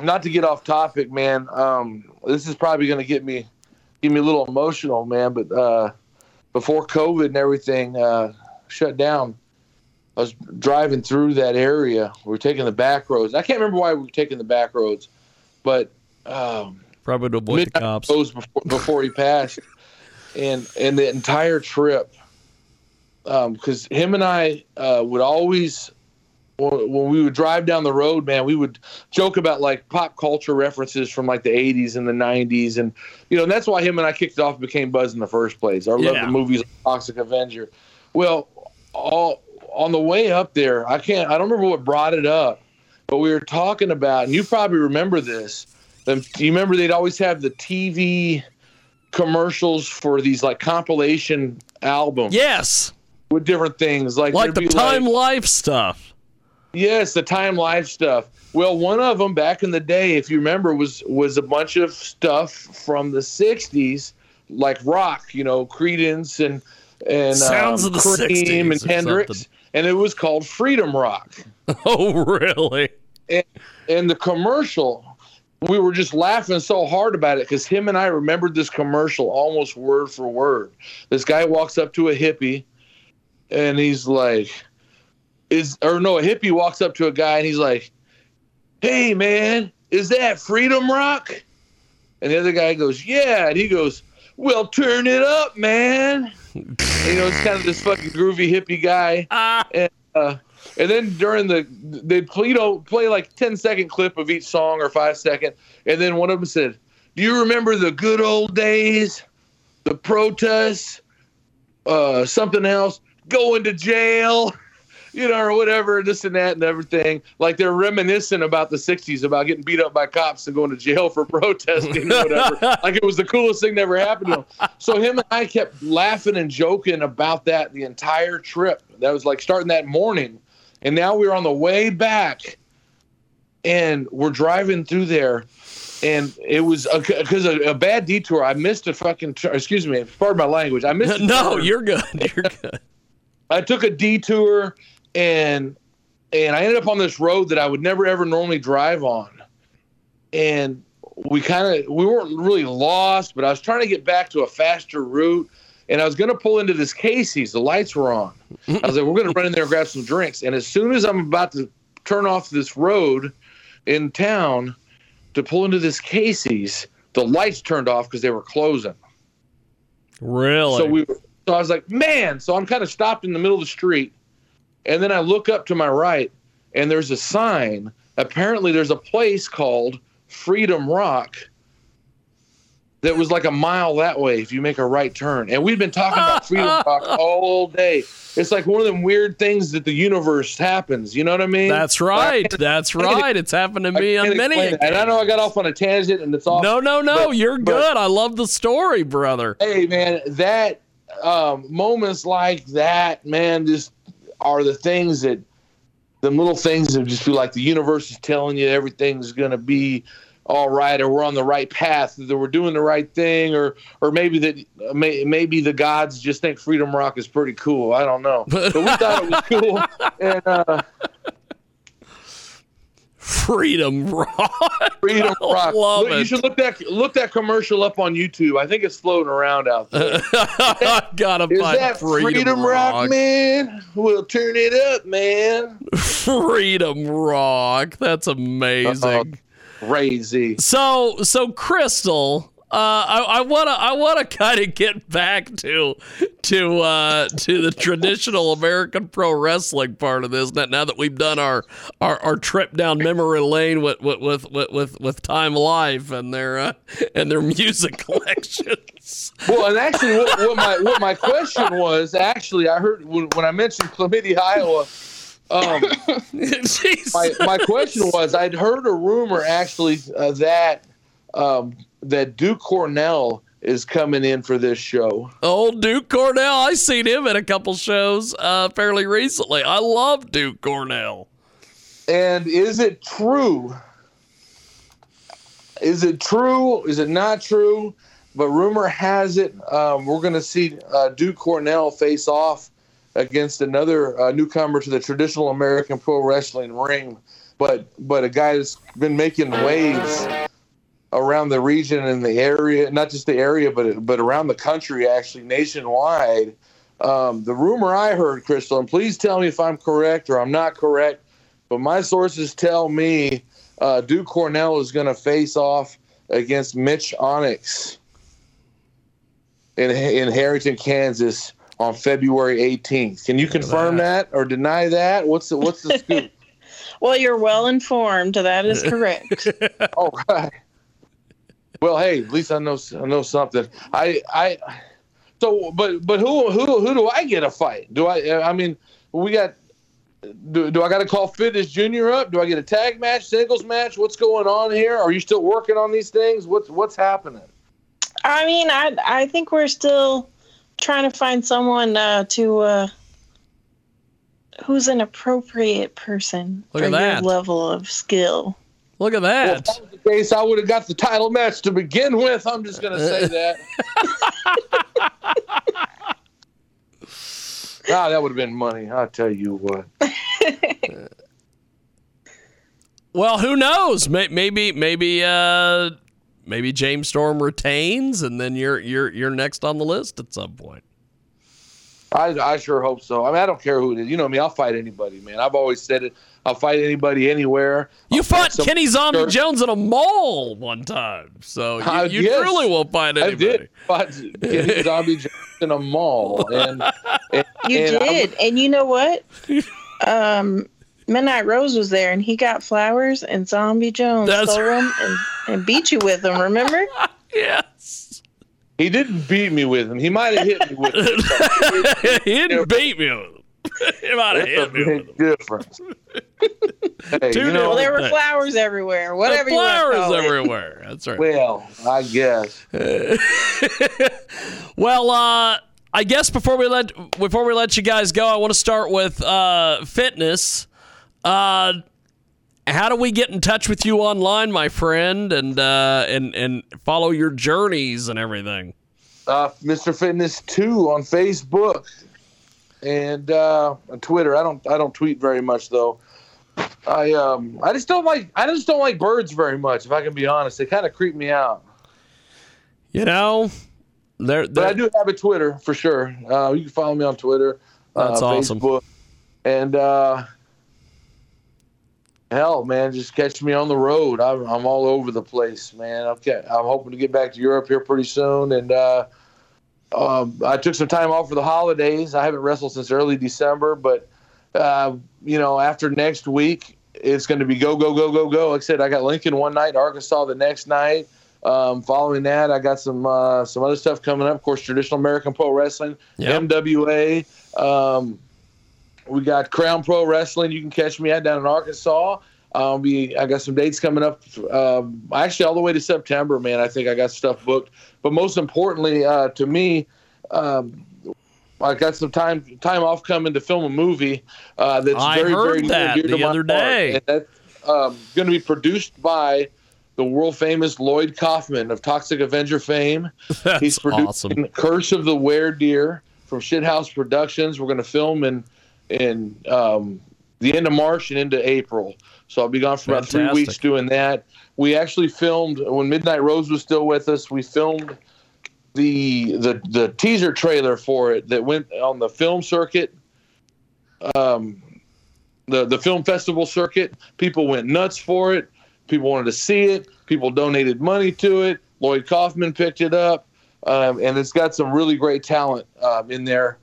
not to get off topic, man. Um, this is probably going to get me get me a little emotional, man. But uh, before COVID and everything uh, shut down. I was driving through that area. We were taking the back roads. I can't remember why we were taking the back roads, but um, probably to avoid the cops. Before, before he passed, and and the entire trip, because um, him and I uh, would always when we would drive down the road, man, we would joke about like pop culture references from like the eighties and the nineties. And, you know, and that's why him and I kicked it off and became Buzz in the first place. I yeah. love the movies like Toxic Avenger. Well, all, on the way up there, I can't, I don't remember what brought it up, but we were talking about, and you probably remember this. Do you remember they'd always have the T V commercials for these like compilation albums? Yes. With different things. Like, like the Time like, Life stuff. Yes, the Time Life stuff. Well, one of them back in the day, if you remember, was was a bunch of stuff from the sixties, like rock, you know, Creedence and, and Sounds um, of the Cream and Hendrix. Something. And it was called Freedom Rock. Oh, really? And, and the commercial, we were just laughing so hard about it because him and I remembered this commercial almost word for word. This guy walks up to a hippie, and he's like, "Is or no?" A hippie walks up to a guy, and he's like, "Hey, man, is that Freedom Rock?" And the other guy goes, "Yeah," and he goes, "Well, turn it up, man." And, you know, it's kind of this fucking groovy hippie guy. Ah. And, uh, and then during the, they'd play, you know, play like ten second clip of each song or five second. And then one of them said, "Do you remember the good old days, the protests, uh, something else, going to jail, you know, or whatever, this and that and everything." Like they're reminiscing about the sixties, about getting beat up by cops and going to jail for protesting or whatever. Like it was the coolest thing that ever happened to him. So him and I kept laughing and joking about that the entire trip. That was like starting that morning. And now we're on the way back, and we're driving through there, and it was because a, a, a bad detour. I missed a fucking tur- – excuse me, pardon my language. I missed a No, turn. You're good. You're good. I took a detour, and and I ended up on this road that I would never, ever normally drive on. And we kind of – we weren't really lost, but I was trying to get back to a faster route. And I was going to pull into this Casey's. The lights were on. I was like, we're going to run in there and grab some drinks. And as soon as I'm about to turn off this road in town to pull into this Casey's, the lights turned off because they were closing. Really? So we. So I was like, man. So I'm kind of stopped in the middle of the street. And then I look up to my right, and there's a sign. Apparently there's a place called Freedom Rock that was like a mile that way if you make a right turn. And we've been talking about Freedom Rock all day. It's like one of them weird things that the universe happens. You know what I mean? That's right. That's right. It's happened to me on many occasions. And I know I got off on a tangent and it's off. No, no, no. But, you're but, good. I love the story, brother. Hey, man, that um, moments like that, man, just are the things that the little things that just feel like the universe is telling you everything's going to be all right, or we're on the right path, that we're doing the right thing, or or maybe that may, maybe the gods just think Freedom Rock is pretty cool. I don't know, but we thought it was cool. And uh, Freedom Rock, Freedom Rock. Look, you should look that look that commercial up on YouTube. I think it's floating around out there. I gotta is find that Freedom, Freedom Rock, Rock, man. We'll turn it up, man. Freedom Rock. That's amazing. Uh-oh. Crazy. So, so Crystal, uh, I want to, I want to kind of get back to, to, uh, to the traditional American pro wrestling part of this. Now that we've done our, our, our trip down memory lane with, with, with, with, with Time Life and their, uh, and their music collections. Well, and actually, what, what my, what my question was, actually, I heard when, when I mentioned Chlamydia, Iowa. Um, my, my question was, I'd heard a rumor actually uh, that um, that Duke Cornell is coming in for this show. Oh, Duke Cornell. I seen him at a couple shows uh, fairly recently. I love Duke Cornell. And is it true? Is it true? Is it not true? But rumor has it um, we're going to see uh, Duke Cornell face off against another uh, newcomer to the traditional American pro wrestling ring, but but a guy that's been making waves around the region and the area, not just the area, but but around the country, actually nationwide. Um, the rumor I heard, Crystal, and please tell me if I'm correct or I'm not correct, but my sources tell me uh, Duke Cornell is going to face off against Mitch Onyx in in Harrington, Kansas, on February eighteenth. Can you confirm that or deny that? What's the, what's the scoop? Well, you're well informed. That is correct. All right. Well, hey, at least I know I know something. I I so but but who who who do I get a fight? Do I I mean we got. Do, do I got to call Fitness Junior up? Do I get a tag match, singles match? What's going on here? Are you still working on these things? What's what's happening? I mean, I I think we're still trying to find someone uh, to uh, who's an appropriate person Look for at that. Your level of skill. Look at that. Well, if that was the case, I would have got the title match to begin with. I'm just going to say that. Ah, that would have been money. I'll tell you what. Well, who knows? Maybe, maybe, uh, maybe James Storm retains, and then you're you're you're next on the list at some point. I I sure hope so. I mean, I don't care who it is. You know me. I'll fight anybody, man. I've always said it. I'll fight anybody anywhere. You I'll fought Kenny Zombie shirt. Jones in a mall one time, so you, uh, you yes, truly will fight anybody. I did fight Kenny Zombie Jones in a mall, and, and you and did. I, and you know what? Um, Midnight Rose was there, and he got flowers, and Zombie Jones stole them and, and beat you with them. Remember? Yes. He didn't beat me with them. He might have hit me with them. He didn't beat me with them. It might have hit me with them. Difference. Hey, you know, well, there were flowers everywhere. Whatever you want to call it. Flowers everywhere. That's right. Well, I guess. Well, uh, I guess before we let before we let you guys go, I want to start with uh, fitness. Uh, how do we get in touch with you online, my friend, and uh, and and follow your journeys and everything? Uh, Mister Fitness Two on Facebook and uh, on Twitter. I don't I don't tweet very much though. I um I just don't like I just don't like birds very much, if I can be honest. They kind of creep me out. You know, they're, they're... But I do have a Twitter for sure. Uh, you can follow me on Twitter. That's uh, awesome. Facebook, and uh, hell, man, just catch me on the road. I'm I'm all over the place, man. Okay, I'm hoping to get back to Europe here pretty soon, and uh, um, I took some time off for the holidays. I haven't wrestled since early December, but. Uh, you know, after next week, it's going to be go, go, go, go, go. Like I said, I got Lincoln one night, Arkansas the next night. Um, following that, I got some uh, some other stuff coming up. Of course, traditional American pro wrestling, yep. M W A. Um, we got Crown Pro Wrestling. You can catch me at down in Arkansas. I'll be. I got some dates coming up. Um, actually, all the way to September, man. I think I got stuff booked. But most importantly, uh, to me. Um, I got some time time off coming to film a movie uh, that's I very, heard very that near and dear the to other my day. Heart, and that's um, going to be produced by the world-famous Lloyd Kaufman of Toxic Avenger fame. That's He's producing awesome. Curse of the Were-Deer from Shithouse Productions. We're going to film in, in um, the end of March and into April. So I'll be gone for Fantastic. about three weeks doing that. We actually filmed, when Midnight Rose was still with us, we filmed... The, the the teaser trailer for it that went on the film circuit, um, the, the film festival circuit. People went nuts for it. People wanted to see it. People donated money to it. Lloyd Kaufman picked it up. Um, and it's got some really great talent uh, in there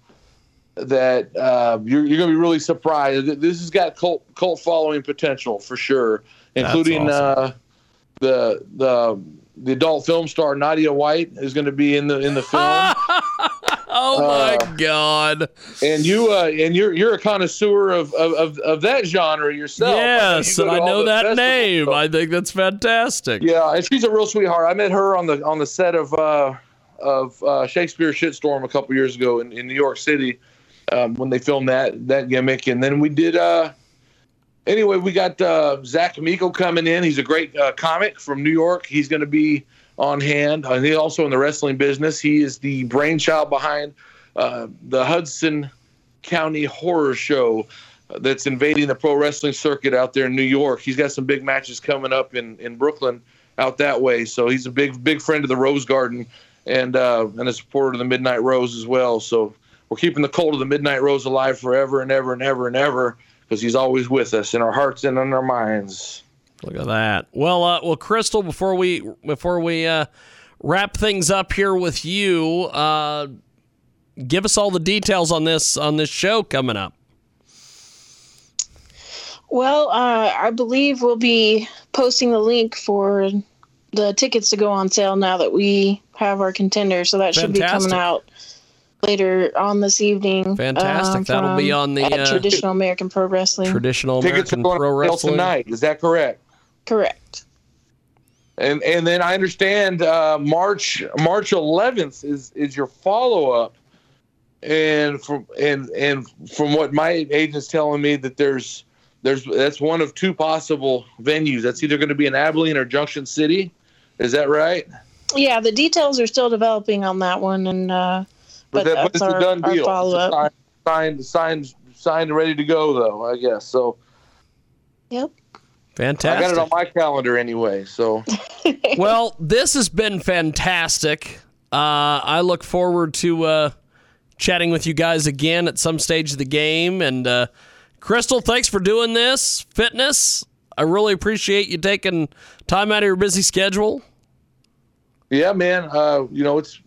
that uh, you're, you're going to be really surprised. This has got cult, cult following potential for sure, including awesome. uh, the the... The adult film star Nadia White is going to be in the in the film. Oh my uh, God! And you uh, and you're you're a connoisseur of of, of that genre yourself. Yes, I, mean, you I know that name. Stuff. I think that's fantastic. Yeah, and she's a real sweetheart. I met her on the on the set of uh, of uh, Shakespeare Shitstorm a couple years ago in, in New York City um, when they filmed that that gimmick, and then we did. Uh, Anyway, we got uh, Zach Amico coming in. He's a great uh, comic from New York. He's going to be on hand. And he's also in the wrestling business. He is the brainchild behind uh, the Hudson County Horror Show that's invading the pro wrestling circuit out there in New York. He's got some big matches coming up in, in Brooklyn out that way. So he's a big, big friend of the Rose Garden and uh, and a supporter of the Midnight Rose as well. So we're keeping the cult of the Midnight Rose alive forever and ever and ever and ever. Because he's always with us in our hearts and in our minds. Look at that. Well, uh, well, Crystal, before we before we uh, wrap things up here with you, uh, give us all the details on this on this show coming up. Well, uh, I believe we'll be posting the link for the tickets to go on sale now that we have our contender. So that Fantastic. should be coming out later on this evening. Fantastic. Um, That'll be on the uh, Traditional American Pro Wrestling. Traditional American tickets are going Pro Wrestling tonight. Is that correct? Correct. And and then I understand uh, March March eleventh is, is your follow up, and from and and from what my agent's telling me that there's there's that's one of two possible venues. That's either going to be in Abilene or Junction City. Is that right? Yeah, the details are still developing on that one, and uh, but, but, that, that's but it's our, a done deal. Follow up signed, signed, signed, and ready to go though. I guess so. Yep. Fantastic. I got it on my calendar anyway, so. Well, this has been fantastic. Uh, I look forward to uh, chatting with you guys again at some stage of the game. And, uh, Crystal, thanks for doing this. Fitness, I really appreciate you taking time out of your busy schedule. Yeah, man. Uh, you know, it's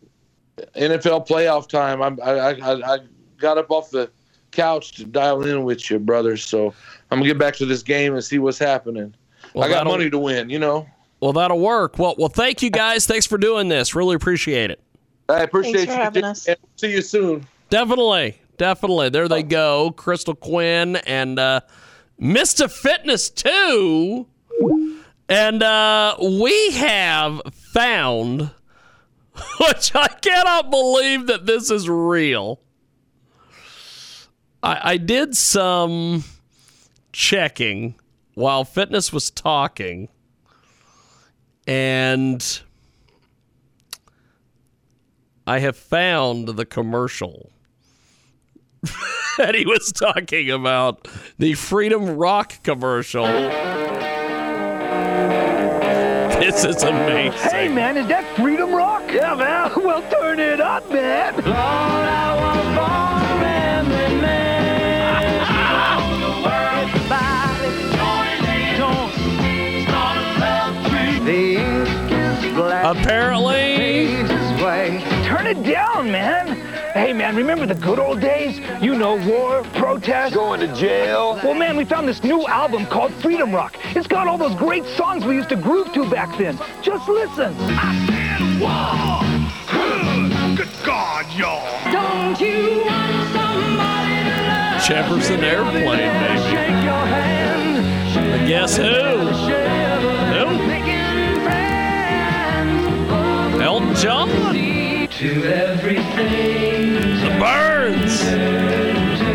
N F L playoff time. I'm, I, I, I got up off the couch to dial in with you, brother, so I'm gonna get back to this game and see what's happening. Well, I got money to win, you know. Well, that'll work. Well, well, thank you guys. Thanks for doing this. Really appreciate it. I appreciate Thanks for you having us. And see you soon. Definitely, definitely. There they go, Crystal Quinn and uh, Mister Fitness too. And uh, we have found, which I cannot believe that this is real. I did some checking while Fitness was talking, and I have found the commercial that he was talking about, the Freedom Rock commercial. This is amazing. Hey, man, is that Freedom Rock? Yeah, man. Well, turn it up, man. All I want for Apparently. Turn it down, man. Hey, man, remember the good old days? You know, war, protests. Going to jail. Well, man, we found this new album called Freedom Rock. It's got all those great songs we used to groove to back then. Just listen. I said war. Good God, y'all. Don't you want somebody to love? Jefferson Airplane, baby. Shake your hand. But guess who? Who? Elton John. To everything. The Birds.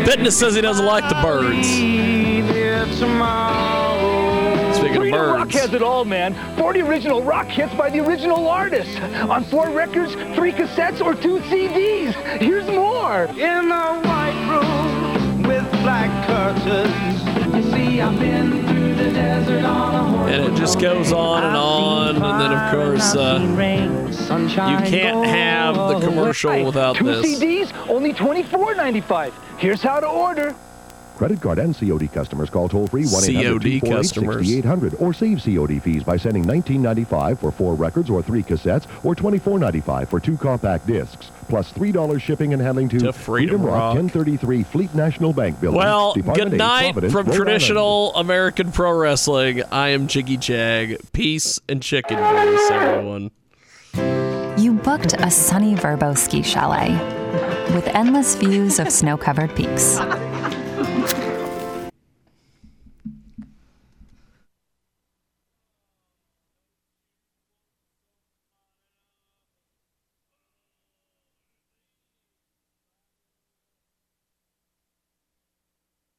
Fitness says he doesn't like the Birds. Speaking Freedom of Birds. Rock has it all, man. forty original rock hits by the original artists. On four records, three cassettes, or two C Ds. Here's more. In a white room with black curtains. You see, I've been through. And it just goes on and on, and then of course uh, you can't have the commercial without this. Two C Ds, only twenty-four ninety-five. Here's how to order. Credit card and C O D customers call toll-free one eight hundred two four eight six eight hundred or save C O D fees by sending nineteen ninety-five for four records or three cassettes or twenty-four ninety-five for two compact discs, plus three dollars shipping and handling to, to Freedom, Freedom Rock, Rock, ten thirty-three Fleet National Bank Building. Well, Department good night eight, from Rhode Traditional Island. American Pro Wrestling. I am Jiggy Jag. Peace and chicken voice, everyone. You booked a sunny Verbo ski chalet with endless views of snow-covered peaks.